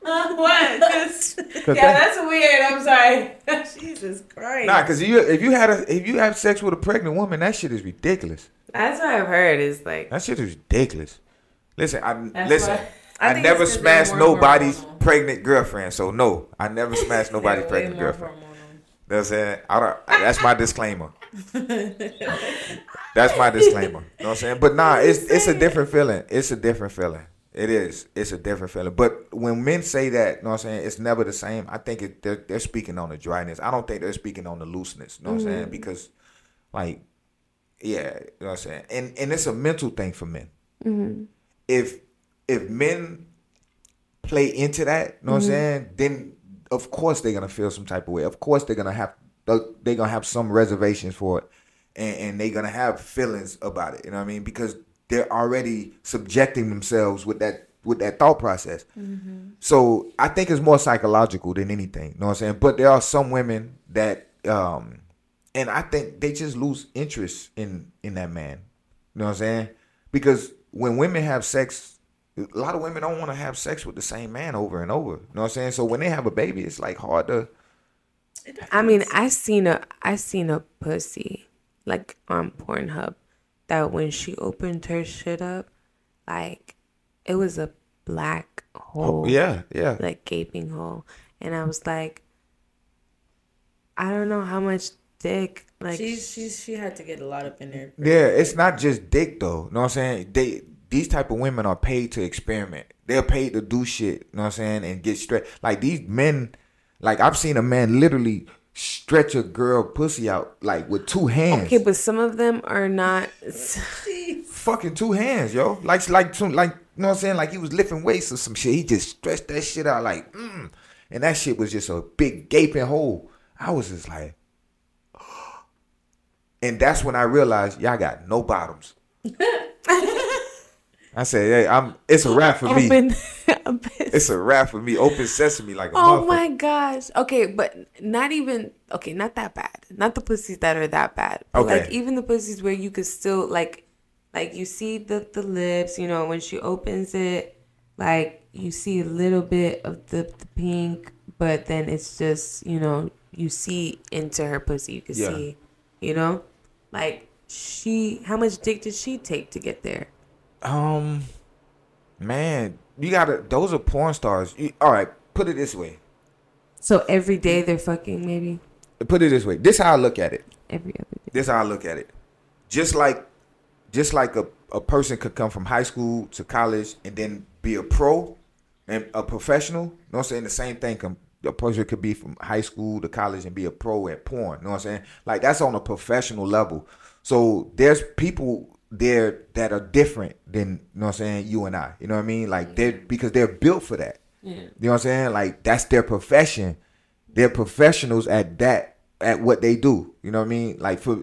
What? That's weird. I'm sorry. Jesus Christ. Nah, because if you have sex with a pregnant woman, that shit is ridiculous. That's what I've heard. Is like that shit is ridiculous. Listen. I never smashed nobody's pregnant girlfriend, so no, I never smashed nobody's pregnant girlfriend. That's it. That's my disclaimer. You know what I'm saying? But nah, it's a different feeling. It is. It's a different feeling. But when men say that, you know what I'm saying, it's never the same. I think they're speaking on the dryness. I don't think they're speaking on the looseness. You know what I'm saying? Because, like. Yeah, you know what I'm saying? And it's a mental thing for men. Mm-hmm. If men play into that, you know what I'm saying, then of course they're gonna feel some type of way. Of course they're gonna have some reservations for it, and they're gonna have feelings about it. You know what I mean? Because they're already subjecting themselves with that thought process. Mm-hmm. So I think it's more psychological than anything. You know what I'm saying? But there are some women that and I think they just lose interest in that man. You know what I'm saying? Because when women have sex, a lot of women don't want to have sex with the same man over and over. You know what I'm saying? So when they have a baby, it's like hard to... I mean, I seen a pussy, like on Pornhub, that when she opened her shit up, like, it was a black hole. Oh, yeah. Like, gaping hole. and I was like, I don't know how much dick. Like she had to get a lot up in there. Yeah, it's not just dick though. You know what I'm saying? These type of women are paid to experiment. They're paid to do shit. You know what I'm saying? And get stretched. Like these men, like I've seen a man literally stretch a girl pussy out like with two hands. Okay, but some of them are not. Fucking two hands, yo. Like you know what I'm saying? Like he was lifting weights or some shit. He just stretched that shit out like, and that shit was just a big gaping hole. I was just like, oh. And that's when I realized y'all got no bottoms. I said, hey, it's a wrap for me. It's a wrap for me. Open sesame like a motherfucker. Oh my gosh. Okay, but not that bad. Not the pussies that are that bad. Okay. Like even the pussies where you could still like you see the lips, you know, when she opens it, like you see a little bit of the pink, but then it's just, you know, you see into her pussy. You can see, you know, like how much dick did she take to get there? Man, those are porn stars. All right, put it this way. So every day they're fucking, maybe? Put it this way. This is how I look at it. Every other day. This is how I look at it. Just like a person could come from high school to college and then be a pro and a professional. You know what I'm saying? The same thing. A person could be from high school to college and be a pro at porn. You know what I'm saying? Like that's on a professional level. So there's people there that are different than, you know what I'm saying, you and I. You know what I mean? Like because they're built for that. Yeah. You know what I'm saying? Like that's their profession. They're professionals at that, at what they do. You know what I mean? Like for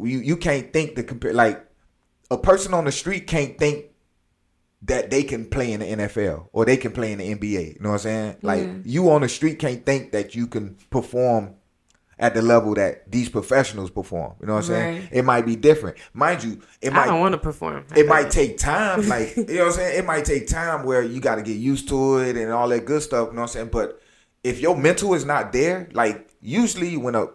you can't think to compare. Like a person on the street can't think that they can play in the NFL or they can play in the NBA. You know what I'm saying? Like you on the street can't think that you can perform at the level that these professionals perform. You know what I'm saying? It might be different. Mind you, I don't want to perform. It might take time. Like, you know what I'm saying? It might take time where you got to get used to it and all that good stuff. You know what I'm saying? But if your mental is not there, like usually when a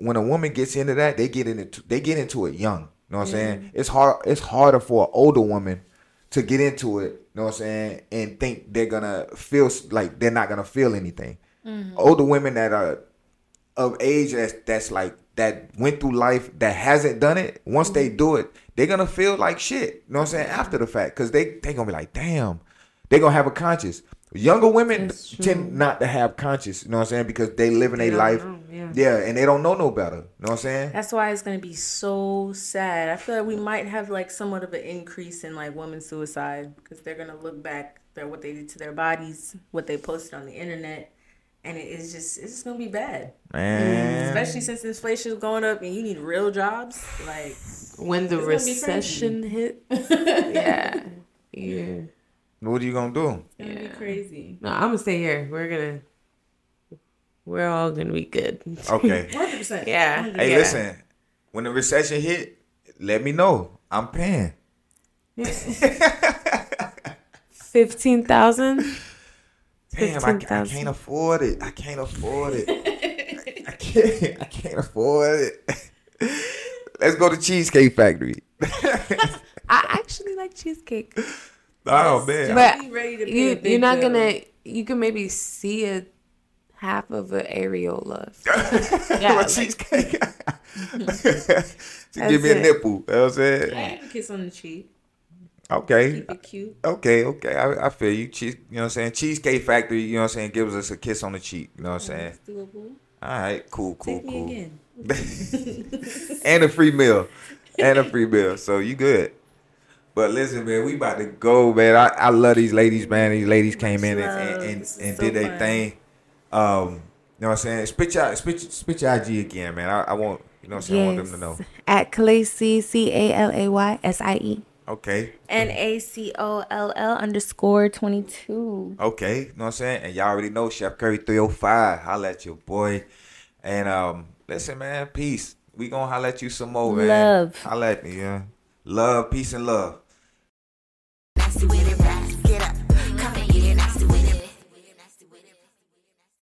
woman gets into that, they get into it young. You know what I'm saying? It's harder for an older woman to get into it, you know what I'm saying, and think they're gonna feel like they're not gonna feel anything. Mm-hmm. Older women that are of age that's like that went through life that hasn't done it. Once they do it, they're gonna feel like shit. You know what I'm saying? After the fact, because they gonna be like, damn, they gonna have a conscience. Younger women tend not to have conscience. You know what I'm saying? Because they live in their life, and they don't know better. You know what I'm saying? That's why it's gonna be so sad. I feel like we might have like somewhat of an increase in like women suicide because they're gonna look back at what they did to their bodies, what they posted on the internet, and it's just gonna be bad. Man. Especially since inflation is going up and you need real jobs. Like when the recession hit, yeah. What are you gonna do? It's gonna be crazy. No, I'm gonna stay here. We're all gonna be good. Okay. 100%. Yeah. Hey, listen. When the recession hit, let me know. I'm paying. 15,000. Damn, 15, I can't afford it. I can't afford it. Let's go to Cheesecake Factory. I actually like cheesecake. Oh man! But ready to you're not girl. Gonna. You can maybe see a half of an areola. Cheesecake. Give me a nipple. You know what I'm saying? Yeah, kiss on the cheek. Okay. Keep it cute. Okay. I feel you. You know what I'm saying? Cheesecake Factory. You know what I'm saying? Gives us a kiss on the cheek. You know what I'm saying? Doable. All right. Cool. Take me again. And a free meal. So you good. But listen, man, we about to go, man. I love these ladies, man. These ladies came in and did their thing. You know what I'm saying? Spit your IG again, man. I want, you know what I'm saying? I want them to know. At Calaysie, CALAYSIE. Okay. NACOLL_22. Okay. You know what I'm saying? And y'all already know Chef Curry 305. Holla at your boy. And listen, man, peace. We gonna holla at you some more, man. Love. Holla at me, yeah. Love, peace, and love.